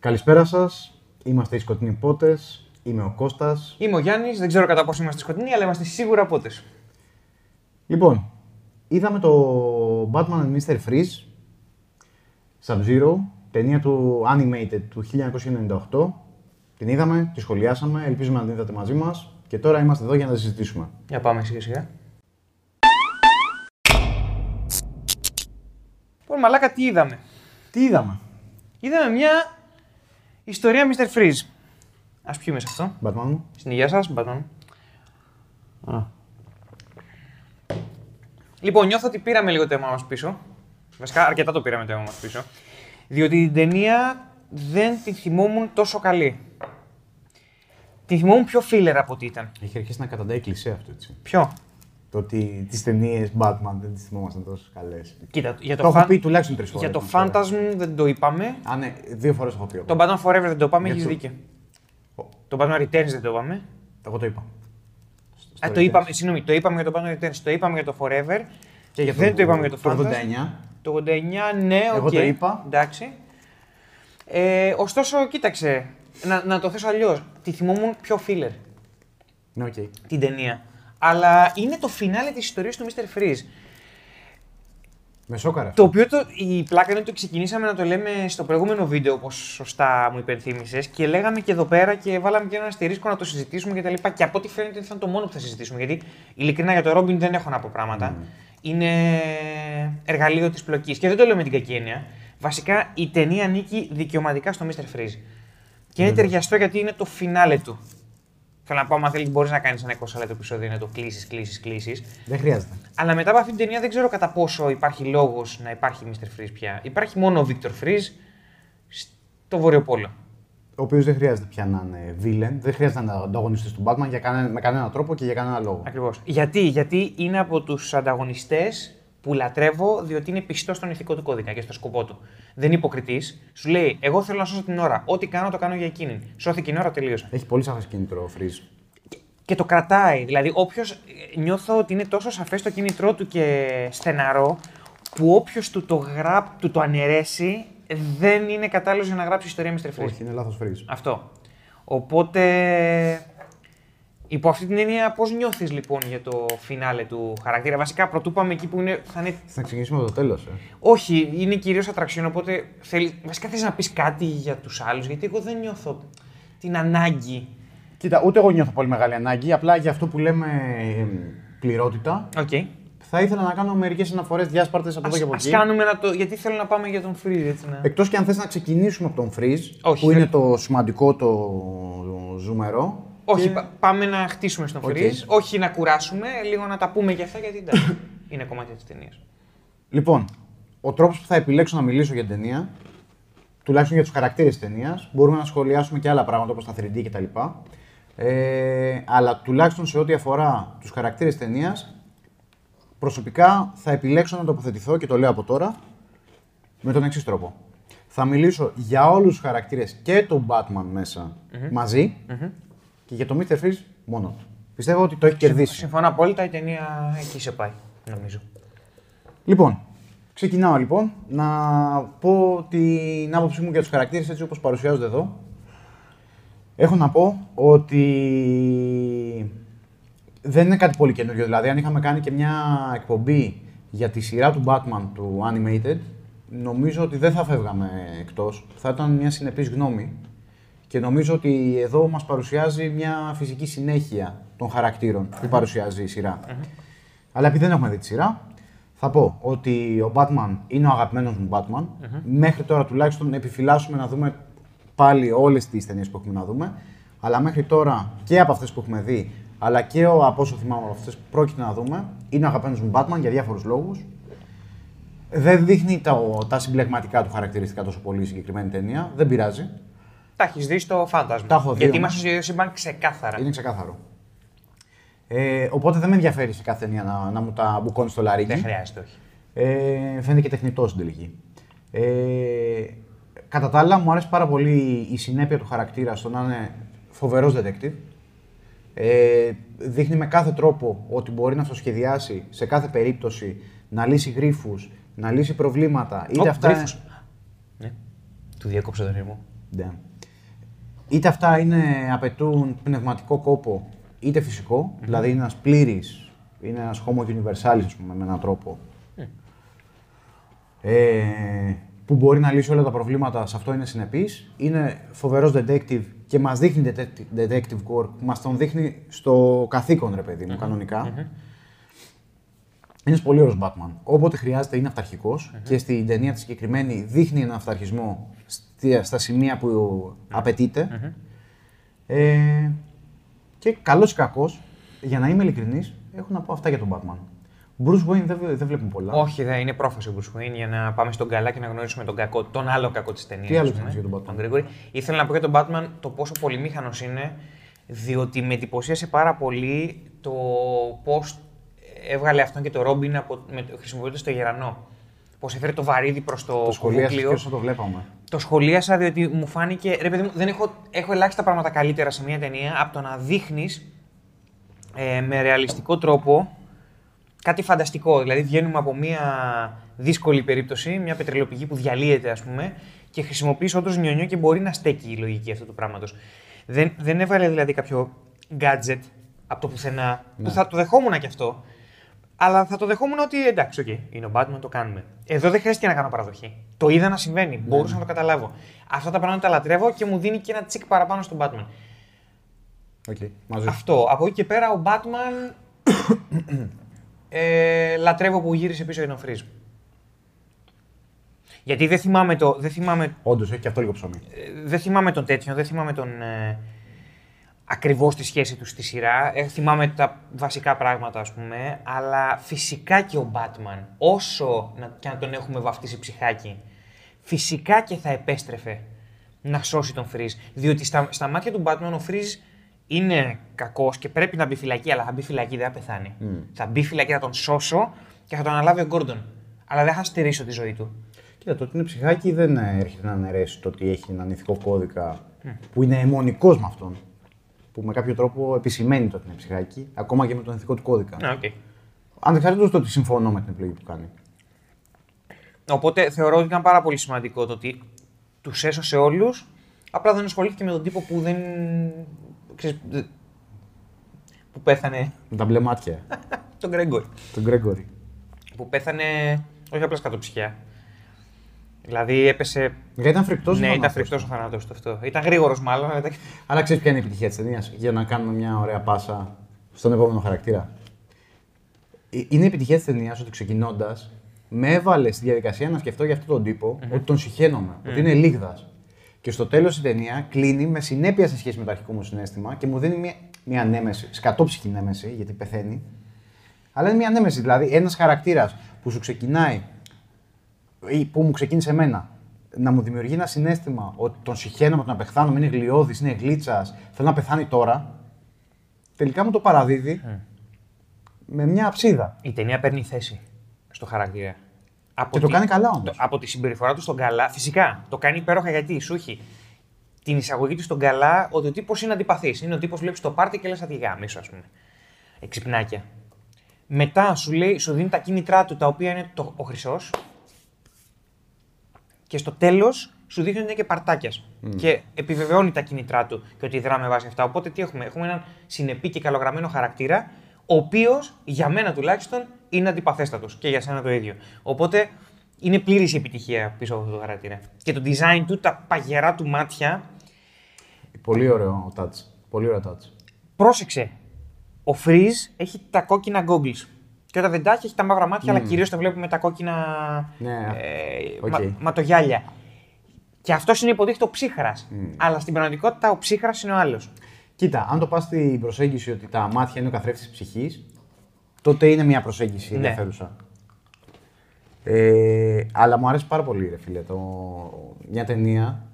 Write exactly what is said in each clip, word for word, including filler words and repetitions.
Καλησπέρα σας, είμαστε οι Σκοτεινοί Πότες, είμαι ο Κώστας. Είμαι ο Γιάννης, δεν ξέρω κατά πόσο είμαστε σκοτεινοί, αλλά είμαστε σίγουρα πότες. Λοιπόν, είδαμε το Batman and μίστερ Freeze, Sub-Zero, ταινία του Animated του χίλια εννιακόσια ενενήντα οκτώ. Την είδαμε, τη σχολιάσαμε, ελπίζουμε να την είδατε μαζί μας και τώρα είμαστε εδώ για να τη συζητήσουμε. Για πάμε σιγά σιγά. Πολύ μαλάκα, τι είδαμε. Τι είδαμε. Είδαμε μια ιστορία μίστερ Freeze. Ας πιούμε σε αυτό. Batman. Στην υγεία σας, Batman. Α. Λοιπόν, νιώθω ότι πήραμε λίγο το αίμα μας πίσω. Βασικά, αρκετά το πήραμε το αίμα μας πίσω. Διότι την ταινία δεν την θυμόμουν τόσο καλή. Την θυμόμουν πιο φίλερα από ό,τι ήταν. Έχει αρχίσει να καταντάει κλισέ αυτό, έτσι. Ποιο? Το ότι τις ταινίες Batman δεν τις θυμόμασταν τόσο καλές. Κοίτα, για το, το φαν... έχω πει τουλάχιστον τρεις φορές. Για το Phantasm δεν το είπαμε. Α, ναι, δύο φορές το έχω πει. Το Batman Forever δεν το είπαμε, έχεις δίκιο. Oh. Το Batman Returns δεν το είπαμε. Εγώ το είπα. Στο Α, το είπαμε, συγγνώμη, το είπαμε για το Batman Returns, το είπαμε για το Forever. Και για το δεν το, το είπαμε για το Phantasm. Το ογδόντα εννιά. Το ογδόντα εννιά, ναι, okay. Εγώ το είπα. Εντάξει. Ε, ωστόσο, κοίταξε, να, να το θέσω αλλιώς. Τη θυμόμουν πιο filler. Okay. Την ταινία. Αλλά είναι το φινάλε της ιστορίας του μίστερ Freeze. Με σόκαρα. Το οποίο το, η πλάκα είναι ότι ξεκινήσαμε να το λέμε στο προηγούμενο βίντεο, όπως σωστά μου υπενθύμησες, και λέγαμε και εδώ πέρα και βάλαμε και ένα αστερίσκο να το συζητήσουμε κτλ. Και, και από ό,τι φαίνεται ήταν το μόνο που θα συζητήσουμε. Γιατί ειλικρινά για το Ρόμπιν δεν έχω να πω πράγματα. Mm. Είναι εργαλείο της πλοκής. Και δεν το λέω με την κακή έννοια. Βασικά η ταινία ανήκει δικαιωματικά στο μίστερ Freeze. Και είναι mm. ταιριαστό γιατί είναι το φινάλε του. Θέλω να πάω, αν θέλει, μπορεί να κάνει ένα είκοσι λεπτό επεισόδιο να το κλείσει, κλείσει, κλείσει. Δεν χρειάζεται. Αλλά μετά από αυτήν την ταινία δεν ξέρω κατά πόσο υπάρχει λόγο να υπάρχει μίστερ Freeze πια. Υπάρχει μόνο ο Victor Fries στο Βόρειο Πόλο. Ο οποίο δεν χρειάζεται πια να είναι villain, δεν χρειάζεται να είναι ανταγωνιστή του Batman για κανένα, με κανέναν τρόπο και για κανένα λόγο. Ακριβώς. Γιατί? Γιατί είναι από του ανταγωνιστέ που λατρεύω, διότι είναι πιστό στον ηθικό του κώδικα και στο σκοπό του. Δεν είναι υποκριτή. Σου λέει: εγώ θέλω να σώσω την ώρα. Ό,τι κάνω, το κάνω για εκείνη. Σώθηκε η ώρα, τελείωσα. Έχει πολύ σαφές κίνητρο ο Freeze. Και, και το κρατάει. Δηλαδή, όποιος, νιώθω ότι είναι τόσο σαφές το κίνητρό του και στεναρό, που όποιος του το, γραπ, του το αναιρέσει, δεν είναι κατάλληλος για να γράψει ιστορία μίστερ Freeze. Όχι, είναι λάθος Freeze. Αυτό. Οπότε. Υπό αυτή την έννοια, πώς νιώθεις λοιπόν για το φινάλε του χαρακτήρα? Βασικά, πρωτού πάμε εκεί που είναι, θα είναι. Θα ξεκινήσουμε το τέλος. Ε. Όχι, είναι κυρίως ατραξιόν. Οπότε θέλει... βασικά θες να πεις κάτι για τους άλλους, γιατί εγώ δεν νιώθω την ανάγκη. Κοίτα, ούτε εγώ νιώθω πολύ μεγάλη ανάγκη. Απλά για αυτό που λέμε πληρότητα. Okay. Θα ήθελα να κάνω μερικές αναφορές διάσπαρτες από εδώ και από εκεί. Ας κάνουμε να το. Γιατί θέλω να πάμε για τον Freeze, έτσι. Ναι. Εκτός και αν θες να ξεκινήσουμε από τον Freeze, που είναι το σημαντικό, το ζουμερό. Όχι, και... πάμε να χτίσουμε στον Freeze, okay. Όχι να κουράσουμε, λίγο να τα πούμε για αυτά, γιατί εντάξει, είναι κομμάτια της ταινίας. Λοιπόν, ο τρόπος που θα επιλέξω να μιλήσω για την ταινία, τουλάχιστον για τους χαρακτήρες της ταινίας, μπορούμε να σχολιάσουμε και άλλα πράγματα όπως τα θρι ντι κτλ. Ε, αλλά τουλάχιστον σε ό,τι αφορά τους χαρακτήρες της ταινίας, προσωπικά θα επιλέξω να τοποθετηθώ, και το λέω από τώρα, με τον εξής τρόπο. Θα μιλήσω για όλους τους χαρακτήρες και τον Batman μέσα mm-hmm. μαζί, mm-hmm. και για το μίστερ Freeze μόνο του. Πιστεύω ότι το έχει κερδίσει. Συμφωνώ απόλυτα, η ταινία εκεί σε πάει, νομίζω. Λοιπόν, ξεκινάω λοιπόν να πω την άποψή μου για τους χαρακτήρες έτσι όπως παρουσιάζονται εδώ. Έχω να πω ότι δεν είναι κάτι πολύ καινούριο. Δηλαδή, αν είχαμε κάνει και μια εκπομπή για τη σειρά του Batman του Animated, νομίζω ότι δεν θα φεύγαμε εκτός. Θα ήταν μια συνεπής γνώμη. Και νομίζω ότι εδώ μας παρουσιάζει μια φυσική συνέχεια των χαρακτήρων που παρουσιάζει η σειρά. Mm-hmm. Αλλά επειδή δεν έχουμε δει τη σειρά, θα πω ότι ο Batman είναι ο αγαπημένος μου Batman. Mm-hmm. Μέχρι τώρα τουλάχιστον επιφυλάσσουμε να δούμε πάλι όλες τις ταινίες που έχουμε να δούμε. Αλλά μέχρι τώρα και από αυτές που έχουμε δει, αλλά και από όσο θυμάμαι από αυτές που πρόκειται να δούμε, είναι ο αγαπημένος μου Batman για διάφορους λόγους. Δεν δείχνει τα, τα συμπλεγματικά του χαρακτηριστικά τόσο πολύ η συγκεκριμένη ταινία. Δεν πειράζει. Τα έχεις δει στο Φάντασμα. Γιατί είμαστε στο ίδιο σύμπαν ξεκάθαρα. Είναι ξεκάθαρο. Ε, οπότε δεν με ενδιαφέρει σε κάθε ταινία να, να μου τα μπουκώνει στο λαρίκι. Δεν χρειάζεται, όχι. Ε, φαίνεται και τεχνητό στην τελική. Ε, κατά τα άλλα, μου αρέσει πάρα πολύ η συνέπεια του χαρακτήρα στο να είναι φοβερός detective. Ε, δείχνει με κάθε τρόπο ότι μπορεί να αυτοσχεδιάσει σε κάθε περίπτωση, να λύσει γρίφους, να λύσει προβλήματα. Είτε oh, αυτά. Γρίφους. Ναι. Του διέκοψε τον ρυθμό. Yeah. Είτε αυτά είναι, απαιτούν πνευματικό κόπο, είτε φυσικό, mm-hmm. δηλαδή είναι ένας πλήρης, είναι ένας homo universalis, ας πούμε, με έναν τρόπο, yeah. ε, που μπορεί να λύσει όλα τα προβλήματα, σε αυτό είναι συνεπής. Είναι φοβερός detective και μας δείχνει detective work, μας τον δείχνει στο καθήκον, ρε παιδί μου, mm-hmm. κανονικά. Mm-hmm. Είναι ένας πολύ ωραίος Batman. Όποτε χρειάζεται είναι αυταρχικός mm-hmm. και στην ταινία τη συγκεκριμένη δείχνει έναν αυταρχισμό στα σημεία που mm-hmm. απαιτείται. Mm-hmm. Ε, και καλός ή κακός, για να είμαι ειλικρινής, έχω να πω αυτά για τον Batman. Bruce Wayne δεν, δεν βλέπουμε πολλά. Όχι, δεν είναι πρόφαση ο Bruce Wayne για να πάμε στον καλά και να γνωρίσουμε τον, κακό, τον άλλο κακό της ταινίας. Τι άλλο θέλεις για τον Batman? Τον Γρήγορη. Ήθελα να πω για τον Batman το πόσο πολυμήχανος είναι, διότι με εντυπωσίασε πάρα πολύ το πώς έβγαλε αυτόν και το Ρόμπιν χρησιμοποιώντας το γερανό. Πώς έφερε το βαρύδι προς το, το κουβούκλιο. Το το βλέπαμε. Το σχολίασα διότι μου φάνηκε. Ρε παιδί μου, δεν έχω, έχω ελάχιστα πράγματα καλύτερα σε μια ταινία από το να δείχνεις ε, με ρεαλιστικό τρόπο κάτι φανταστικό. Δηλαδή, βγαίνουμε από μια δύσκολη περίπτωση, μια πετρελοπηγή που διαλύεται, ας πούμε, και χρησιμοποιείς όντως νιονιό και μπορεί να στέκει η λογική αυτού του πράγματος. Δεν, δεν έβαλε δηλαδή κάποιο gadget από το πουθενά, ναι. που θα το δεχόμουν κι αυτό. Αλλά θα το δεχόμουν ότι εντάξει, okay, είναι ο Batman, το κάνουμε. Εδώ δεν χρειάστηκε να κάνω παραδοχή. Το είδα να συμβαίνει, ναι. μπορούσα να το καταλάβω. Αυτά τα πράγματα τα λατρεύω και μου δίνει και ένα τσικ παραπάνω στον Batman. Okay, μαζί. Αυτό. Από εκεί και πέρα ο Batman. ε, λατρεύω που γύρισε πίσω για τον Freeze. Γιατί δεν θυμάμαι το. Δεν θυμάμαι... Όντως, έχει και αυτό λίγο ψωμί. Ε, δεν θυμάμαι τον τέτοιο, δεν θυμάμαι τον. Ε... Ακριβώς τη σχέση του στη σειρά, ε, θυμάμαι τα βασικά πράγματα, ας πούμε, αλλά φυσικά και ο Batman, όσο να, και να τον έχουμε βαφτίσει ψυχάκι, φυσικά και θα επέστρεφε να σώσει τον Freeze. Διότι στα, στα μάτια του Batman ο Freeze είναι κακός και πρέπει να μπει φυλακή, αλλά θα μπει φυλακή, δεν θα πεθάνει. Mm. Θα μπει φυλακή, θα τον σώσω και θα τον αναλάβει ο Gordon, αλλά δεν θα στηρίσω τη ζωή του. Κοίτα, το ότι είναι ψυχάκι δεν έρχεται να αναιρέσει το ότι έχει έναν ηθικό κώδικα mm. που είναι αιμονικός με αυτόν. Που με κάποιο τρόπο επισημαίνει το ότι είναι ψυχάκι, ακόμα και με τον ηθικό του κώδικα. Okay. Ανεξαρτήτως το ότι συμφωνώ με την επιλογή που κάνει. Οπότε θεωρώ ότι ήταν πάρα πολύ σημαντικό το ότι τους έσωσε όλους, απλά δεν ασχολήθηκε με τον τύπο που δεν. Ξέρεις, που πέθανε. Με τα μπλε μάτια. τον Γκρέγκορι. Τον Γκρέγκορι. Που πέθανε. Όχι απλά κάτω ψυχιά. Δηλαδή έπεσε. Γιατί ήταν φρικτός. Ναι, ήταν φρικτός ο θάνατος του αυτό. Ήταν γρήγορος μάλλον. Αλλά, αλλά ξέρεις ποια είναι η επιτυχία της ταινίας, για να κάνουμε μια ωραία πάσα στον επόμενο χαρακτήρα. Είναι η επιτυχία της ταινίας ότι ξεκινώντας με έβαλε στη διαδικασία να σκεφτώ για αυτόν τον τύπο mm-hmm. ότι τον συχαίνομαι, mm-hmm. ότι είναι λίγδας. Και στο τέλος η ταινία κλείνει με συνέπεια σε σχέση με το αρχικό μου συναίσθημα και μου δίνει μια, μια ανέμεση, σκατόψυχη ανέμεση, γιατί πεθαίνει. Αλλά είναι μια ανέμεση. Δηλαδή ένας χαρακτήρας που σου ξεκινάει. Ή που μου ξεκίνησε εμένα, να μου δημιουργεί ένα συναίσθημα ότι τον συχαίνομαι, τον απεχθάνομαι, είναι γλιώδης, είναι γλίτσας, θέλω να πεθάνει τώρα. Τελικά μου το παραδίδει mm. με μια αψίδα. Η ταινία παίρνει θέση στο χαρακτήρα. Από και τη... το κάνει καλά όμως. Από τη συμπεριφορά του στον καλά, φυσικά το κάνει υπέροχα γιατί σου έχει την εισαγωγή του στον καλά ότι ο τύπος είναι αντιπαθής. Είναι ο τύπος που βλέπει το πάρτι και λες αντιγάμισο, ας πούμε. Εξυπνάκια. Μετά σου, λέει, σου δίνει τα κίνητρά του τα οποία είναι το... ο χρυσός. Και στο τέλος σου δείχνει ότι είναι και παρτάκιας. Mm. Και επιβεβαιώνει τα κίνητρά του και ότι δρά με βάση αυτά. Οπότε τι έχουμε, έχουμε έναν συνεπή και καλογραμμένο χαρακτήρα, ο οποίος για μένα τουλάχιστον είναι αντιπαθέστατος και για σένα το ίδιο. Οπότε είναι πλήρης η επιτυχία πίσω από αυτό το χαρακτήρα. Και το design του, τα παγερά του μάτια. Πολύ ωραίο touch. Πολύ ωραίο touch. Πρόσεξε. Ο Freeze έχει τα κόκκινα goggles. Και όταν δεν τα έχει, έχει τα μαύρα μάτια, mm. αλλά κυρίως το βλέπουμε τα κόκκινα yeah. ε, okay. μα, ματογιάλια. Και αυτός είναι υποτίθεται ο ψύχρας. Mm. Αλλά στην πραγματικότητα ο ψύχρας είναι ο άλλος. Κοίτα, αν το πας στην προσέγγιση ότι τα μάτια είναι ο καθρέφτης της ψυχής, τότε είναι μια προσέγγιση ενδιαφέρουσα. Ναι. Ε, αλλά μου αρέσει πάρα πολύ, ρε φίλε, το... μια ταινία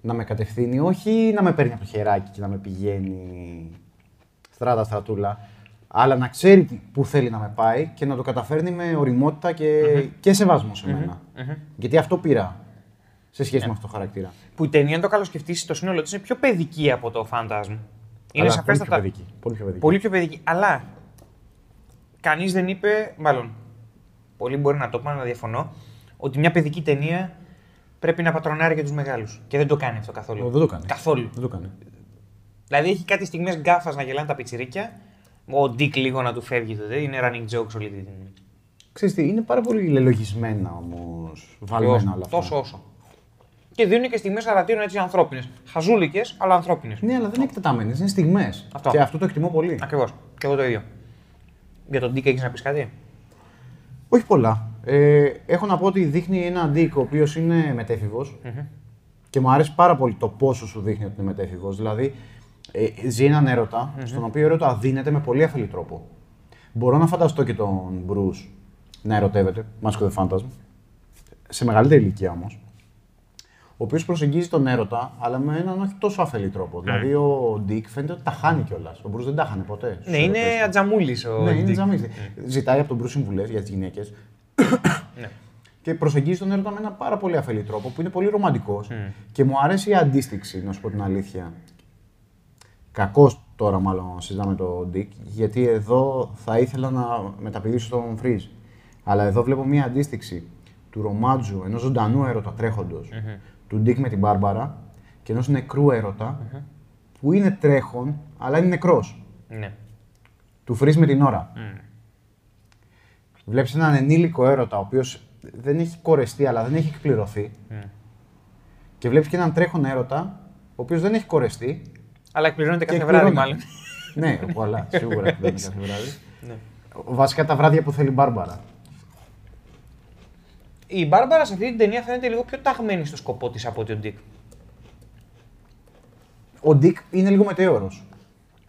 να με κατευθύνει, όχι να με παίρνει από το χεράκι και να με πηγαίνει στράτα στρατούλα. Αλλά να ξέρει που θέλει να με πάει και να το καταφέρνει με ωριμότητα και, mm-hmm. και σεβασμό σε μένα. Mm-hmm. Γιατί αυτό πήρα σε σχέση yeah. με αυτό το χαρακτήρα. Που η ταινία, αν το καλοσκεφτείς, στο σύνολο της είναι πιο παιδική από το Phantasm. Είναι σαφέστατα. Πολύ, πολύ πιο παιδική. Πολύ πιο παιδική. Αλλά κανείς δεν είπε, μάλλον πολλοί μπορεί να το πάνε να διαφωνώ, ότι μια παιδική ταινία πρέπει να πατρονάρει και τους μεγάλους. Και δεν το κάνει αυτό καθόλου. Δεν το κάνει. Καθόλου. Δεν το κάνει. Δηλαδή έχει κάτι στιγμές γκάφας να γελάνε τα πιτσιρίκια. Ο Ντίκ λίγο να του φεύγει τότε. Είναι running jokes όλη την. Ξέρεις τι, είναι πάρα πολύ λελογισμένα όμως. Βαλμένα όλα. Τόσο όσο. Και δίνουν και στιγμές χαρακτήρων έτσι ανθρώπινες. Χαζούλικες, αλλά ανθρώπινες. Ναι, αλλά δεν είναι εκτεταμένες, είναι στιγμές. Αυτό. Και αυτό το εκτιμώ πολύ. Ακριβώς. Και εγώ το ίδιο. Για τον Ντίκ έχεις να πεις κάτι? Όχι πολλά. Ε, έχω να πω ότι δείχνει έναν Ντίκ ο οποίος είναι μετέφηβος. Mm-hmm. Και μου αρέσει πάρα πολύ το πόσο σου δείχνει ότι είναι μετέφηβος. Δηλαδή, ε, ζει έναν έρωτα, mm-hmm. στον οποίο έρωτα δίνεται με πολύ αφελή τρόπο. Μπορώ να φανταστώ και τον Bruce να ερωτεύεται, Mask of the Phantasm, σε μεγαλύτερη ηλικία όμως. Ο οποίος προσεγγίζει τον έρωτα, αλλά με έναν όχι τόσο αφελή τρόπο. Mm. Δηλαδή, ο Ντίκ φαίνεται ότι τα χάνει κιόλας. Ο Μπρους δεν τα χάνει ποτέ. Ναι, είναι ατζαμούλης ο Ναι, είναι ατζαμούλης. Mm. Ζητάει από τον Μπρους συμβουλές για τις γυναίκες. Ναι. Και προσεγγίζει τον έρωτα με έναν πάρα πολύ αφελή τρόπο, που είναι πολύ ρομαντικός. Mm. Και μου αρέσει η αντίστοιξη, να σου πω την αλήθεια. Κακώς τώρα, μάλλον συζητάμε τον Ντίκ, γιατί εδώ θα ήθελα να μεταπηδήσω στον Φριζ. Αλλά εδώ βλέπω μια αντίστοιξη του ρομάντζου, ενός ζωντανού έρωτα τρέχοντος. Mm-hmm. Του Ντίκ με την Μπάρμπαρα και ενός νεκρού έρωτα, mm-hmm. που είναι τρέχον, αλλά είναι νεκρός. Ναι. Του Φριζ με την ώρα. Mm. Βλέπεις έναν ενήλικο έρωτα, ο οποίος δεν έχει κορεστεί, αλλά δεν έχει εκπληρωθεί. Mm. Και βλέπεις και έναν τρέχον έρωτα, ο οποίος δεν έχει κορεστεί. Αλλά εκπληρώνεται κάθε βράδυ, μάλλον. Ναι, πολλά, σίγουρα εκπληρώνεται κάθε βράδυ. Ναι. Βασικά τα βράδια που θέλει η Μπάρμπαρα. Η Μπάρμπαρα σε αυτή την ταινία φαίνεται λίγο πιο ταγμένη στο σκοπό της από ότι ο Ντίκ. Ο Ντίκ είναι λίγο μετέωρος.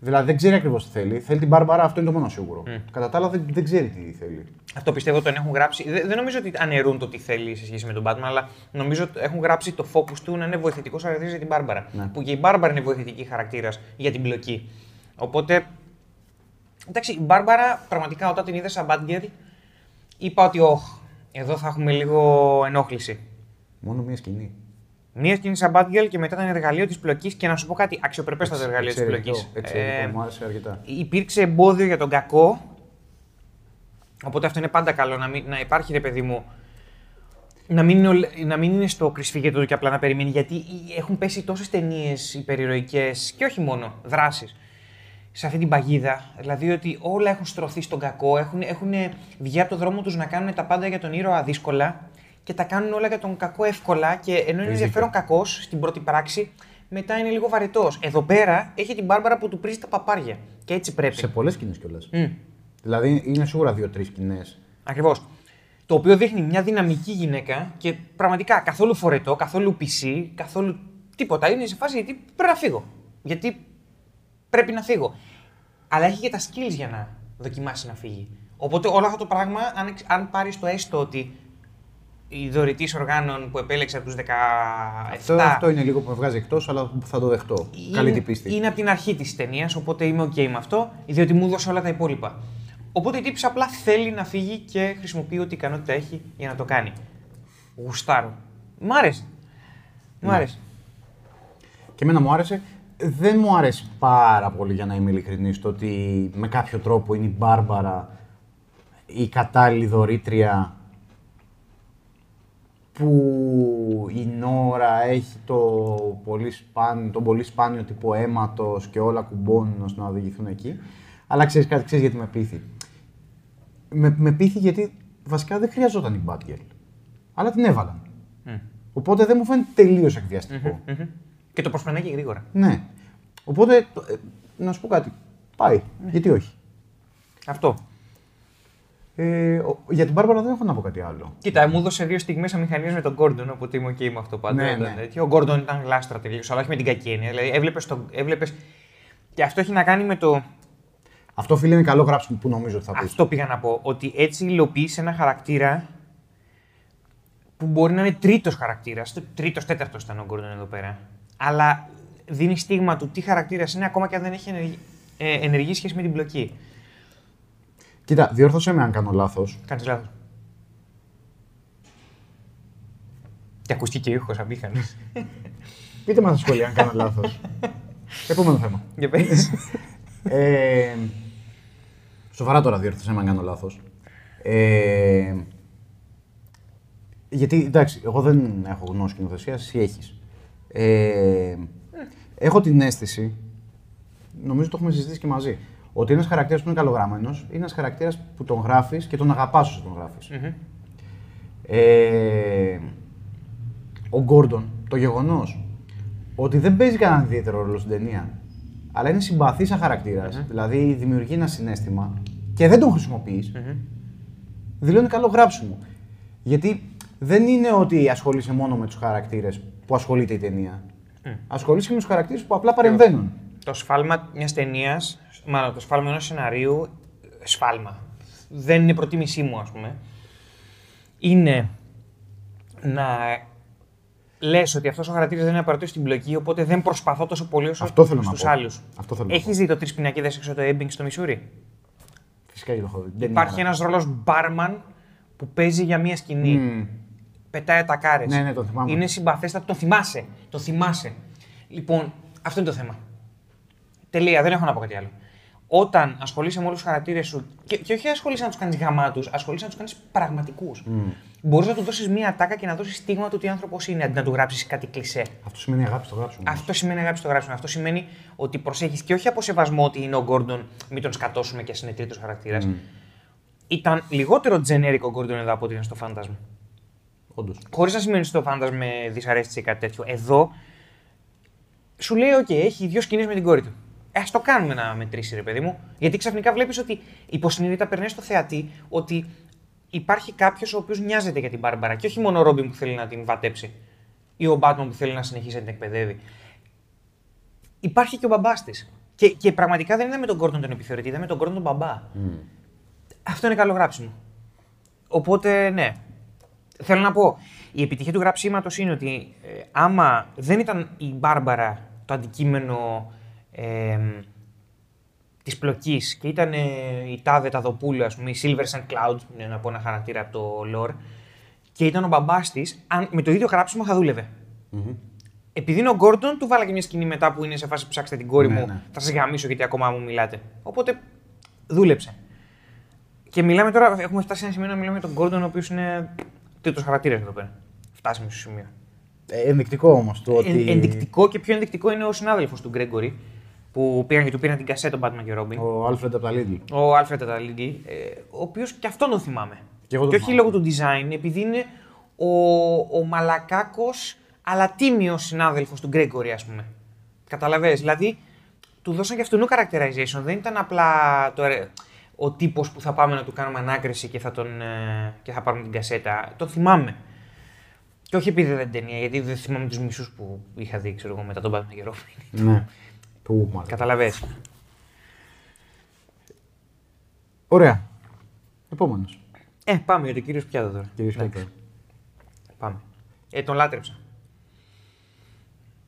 Δηλαδή δεν ξέρει ακριβώς τι θέλει. Θέλει την Μπάρμπαρα, αυτό είναι το μόνο σίγουρο. Mm. Κατά τα άλλα δεν, δεν ξέρει τι θέλει. Αυτό πιστεύω τον έχουν γράψει. Δεν, δεν νομίζω ότι αναιρούν το τι θέλει σε σχέση με τον Batman, αλλά νομίζω ότι έχουν γράψει το focus του να είναι βοηθητικός χαρακτήρας για την Μπάρμπαρα. Ναι. Που και η Μπάρμπαρα είναι βοηθητική χαρακτήρας για την μπλοκή. Οπότε. Εντάξει, η Μπάρμπαρα πραγματικά όταν την είδα σαν Batgirl, είπα ότι όχ. Εδώ θα έχουμε λίγο ενόχληση. Μόνο μία σκηνή. Μία σκηνή σαν Batgirl και μετά ήταν εργαλείο της πλοκής και να σου πω κάτι αξιοπρεπέστατο εργαλείο της πλοκής. Εξαιρετικό, ε, μου άρεσε αρκετά. Υπήρξε εμπόδιο για τον κακό. Οπότε αυτό είναι πάντα καλό να, μην, να υπάρχει, ρε παιδί μου. Να μην είναι, να μην είναι στο κρυσφύγετο του και απλά να περιμένει. Γιατί έχουν πέσει τόσες ταινίες υπερηρωικές και όχι μόνο δράσεις. Σε αυτή την παγίδα, δηλαδή ότι όλα έχουν στρωθεί στον κακό, έχουν, έχουν βγει από το δρόμο τους να κάνουν τα πάντα για τον ήρωα δύσκολα και τα κάνουν όλα για τον κακό εύκολα και ενώ είναι ενδιαφέρον κακός στην πρώτη πράξη, μετά είναι λίγο βαρετός. Εδώ πέρα έχει την Μπάρμπαρα που του πρίζει τα παπάρια και έτσι πρέπει. Σε πολλές σκηνές κιόλας. Mm. Δηλαδή είναι σίγουρα δύο-τρεις σκηνές. Ακριβώς. Το οποίο δείχνει μια δυναμική γυναίκα και πραγματικά καθόλου φορετό, καθόλου πισί, καθόλου τίποτα. Είναι σε φάση γιατί πρέπει να φύγω. Γιατί πρέπει να φύγω. Αλλά έχει και τα skills για να δοκιμάσει να φύγει. Οπότε όλο αυτό το πράγμα, αν, αν πάρεις το έστω ότι οι δωρητής οργάνων που επέλεξε από τους δεκαεπτά. Αυτό, αυτό είναι λίγο που με βγάζει εκτός, αλλά θα το δεχτώ. Είναι, καλή την πίστη. Είναι από την αρχή της ταινίας, οπότε είμαι OK με αυτό, διότι μου έδωσε όλα τα υπόλοιπα. Οπότε η τύπης απλά θέλει να φύγει και χρησιμοποιεί ό,τι ικανότητα έχει για να το κάνει. Γουστάρω. Μ' άρεσε. Μ' άρεσε. Και εμένα μου άρεσε. Δεν μου αρέσει πάρα πολύ, για να είμαι ειλικρινής, το ότι με κάποιο τρόπο είναι η Μπάρμπαρα η κατάλληλη δωρήτρια που η Νόρα έχει το πολύ σπάνιο, τον πολύ σπάνιο τύπο αίματος και όλα κουμπώνουν ώστε να οδηγηθούν εκεί. Αλλά ξέρεις κάτι, ξέρεις γιατί με πείθει. Με, με πείθει γιατί βασικά δεν χρειαζόταν η Batgirl, αλλά την έβαλαν. Mm. Οπότε δεν μου φαίνεται τελείως εκβιαστικό. Mm-hmm, mm-hmm. Και το προσπερνάει και γρήγορα. Ναι. Οπότε, να σου πω κάτι. Πάει. Ναι. Γιατί όχι. Αυτό. Ε, για την Μπάρμπαρα δεν έχω να πω κάτι άλλο. Κοίτα, μου έδωσε δύο στιγμές αμηχανίας με τον Γκόρντον, οπότε είμαι και okay με αυτό πάντα. Ναι, ναι. Ο Γκόρντον ήταν γλάστρα τελείως, αλλά όχι με την κακή έννοια. Δηλαδή, έβλεπες, το, έβλεπες. Και αυτό έχει να κάνει με το. Αυτό, φίλε, είναι καλό γράψιμο που νομίζω ότι θα πεις. Αυτό πήγα να πω. Ότι έτσι υλοποιείς ένα χαρακτήρα που μπορεί να είναι τρίτος χαρακτήρας. Τρίτος, τέταρτος ήταν ο Γκόρντον εδώ πέρα. Αλλά δίνει στίγμα του τι χαρακτήρας είναι, ακόμα και αν δεν έχει ενεργή, ε, ενεργή σχέση με την μπλοκή. Κοίτα, διόρθωσέ με αν κάνω λάθος. Κάνεις λάθος. Και ακούστηκε ήχος αμήχανος. Πείτε μας τα σχόλια αν κάνω λάθος. Επόμενο θέμα. Για πες. ε, σοβαρά τώρα, διόρθωσέ με αν κάνω λάθος. Ε, Γιατί εντάξει, εγώ δεν έχω γνώση κοινοθεσία, εσύ έχεις. Ε, έχω την αίσθηση, νομίζω το έχουμε συζητήσει και μαζί, ότι ένας χαρακτήρας που είναι καλογραμμένος είναι ένας χαρακτήρας που τον γράφεις και τον αγαπάς όσο τον γράφεις. Mm-hmm. Ε, ο Γκόρντον, το γεγονός ότι δεν παίζει κανέναν ιδιαίτερο ρόλο στην ταινία, αλλά είναι συμπαθής σαν χαρακτήρας, mm-hmm. δηλαδή δημιουργεί ένα συναίσθημα και δεν τον χρησιμοποιείς, mm-hmm. δηλώνει καλό γράψιμο. Γιατί δεν είναι ότι ασχολείσαι μόνο με τους χαρακτήρες που ασχολείται η ταινία. Mm. Ασχολείσαι και με τους χαρακτήρες που απλά παρεμβαίνουν. Το σφάλμα μιας ταινίας, μάλλον το σφάλμα ενός σεναρίου, σφάλμα. Δεν είναι προτίμησή μου, ας πούμε. Είναι να λες ότι αυτός ο χαρακτήρας δεν είναι απαραίτητος στην πλοκή, οπότε δεν προσπαθώ τόσο πολύ όσο στους άλλους. Αυτό θέλω. Έχεις δει το Τρεις πινακίδες έξω το Έμπινγκ στο Μισούρι? Φυσικά και το έχω δει. Υπάρχει ένας ρόλος μπάρμαν που παίζει για μία σκηνή. Mm. Πετάει ατακάρες. Ναι, ναι, το θυμάμαι. Είναι συμπαθέστατο, το θυμάσαι. Το θυμάσαι. Λοιπόν, αυτό είναι το θέμα. Τελεία, δεν έχω να πω κάτι άλλο. Όταν ασχολείσαι με όλους τους χαρακτήρες σου, και, και όχι ασχολείσαι να τους κάνεις γαμάτους, ασχολείσαι να τους κάνεις πραγματικούς. Mm. Μπορείς να του δώσεις μία ατάκα και να δώσεις στίγμα του τι άνθρωπος είναι, αντί να του γράψεις κάτι κλισέ. Αυτό σημαίνει αγάπη στο γράψιμο. Αυτό σημαίνει αγάπη στο γράψιμο. Αυτό σημαίνει ότι προσέχεις και όχι από σεβασμό ότι είναι ο Γκόρντον, μην τον σκατώσουμε και είναι τρίτος χαρακτήρας. Mm. Ήταν λιγότερο generic ο Γκόρντον εδώ από ότι ήταν στο Phantasm. Όντως. Χωρίς να σημαίνει στο Phantasm με δυσαρέστηση ή κάτι τέτοιο. Εδώ σου λέει: OK, έχει δύο σκηνές με την κόρη του. Ας το κάνουμε να μετρήσει, ρε παιδί μου. Γιατί ξαφνικά βλέπεις ότι υποσυνείδητα περνάει στο θεατή ότι υπάρχει κάποιος ο οποίος νοιάζεται για την Μπάρμπαρα. Και όχι μόνο ο Ρόμπιν που θέλει να την βατέψει ή ο Μπάτμαν που θέλει να συνεχίσει να την εκπαιδεύει. Υπάρχει και ο μπαμπάς της. Και, και πραγματικά δεν είδαμε τον Γκόρντον τον επιθεωρητή, είδαμε τον Γκόρντον τον μπαμπά. Mm. Αυτό είναι καλό γράψιμο. Οπότε, ναι. Θέλω να πω, η επιτυχία του γραψίματος είναι ότι ε, άμα δεν ήταν η Μπάρμπαρα το αντικείμενο ε, της πλοκής και ήταν ε, η Τάδε Ταδοπούλου, ας πούμε, η Silver Sand Cloud, να πω ένα χαρακτήρα από το lore, και ήταν ο μπαμπάς της, αν, με το ίδιο γράψιμο θα δούλευε. Mm-hmm. Επειδή είναι ο Γκόρντον, του βάλα και μια σκηνή μετά που είναι σε φάση ψάξτε την κόρη mm-hmm. μου, mm-hmm. θα σας γαμίσω γιατί ακόμα μου μιλάτε. Οπότε δούλεψε. Και μιλάμε τώρα, έχουμε φτάσει σε ένα σημείο να μιλάμε για τον Γκόρντον, ο οποίος είναι τρίτος χαρακτήρας εδώ πέρα. Φτάσαμε στο σημείο. Ε, ενδεικτικό όμως το ότι. Ε, ενδεικτικό και πιο ενδεικτικό είναι ο συνάδελφος του Γκρέγκορι που πήραν και του πήραν την κασέτα τον Batman και Robin. Ο Άλφρεντ από τα Λίντι. Ο Άλφρεντ από τα Λίντι, ο οποίος και αυτόν τον θυμάμαι. Και, εγώ τον και όχι θυμάμαι. Λόγω του design, επειδή είναι ο, ο μαλακάκος αλλά τίμιος συνάδελφος του Γκρέγκορι, ας πούμε. Καταλαβαίνεις. Δηλαδή του δώσαν και αυτόν characterization. Δεν ήταν απλά το. Ο τύπος που θα πάμε να του κάνουμε ανάκριση και θα, τον, ε, και θα πάρουμε την κασέτα, τον θυμάμαι. Και όχι επειδή δεν ταινία, γιατί δεν θυμάμαι τους μισούς που είχα δει, ξέρω εγώ, μετά τον Batman και Robin. Ναι. Πού, μάλλον. Καταλαβαίνεις. Ωραία. Επόμενος. Ε, πάμε για τον κύριο Πιάτο τώρα. Κύριος Πιάτο. Πάμε. Ε, τον λάτρεψα.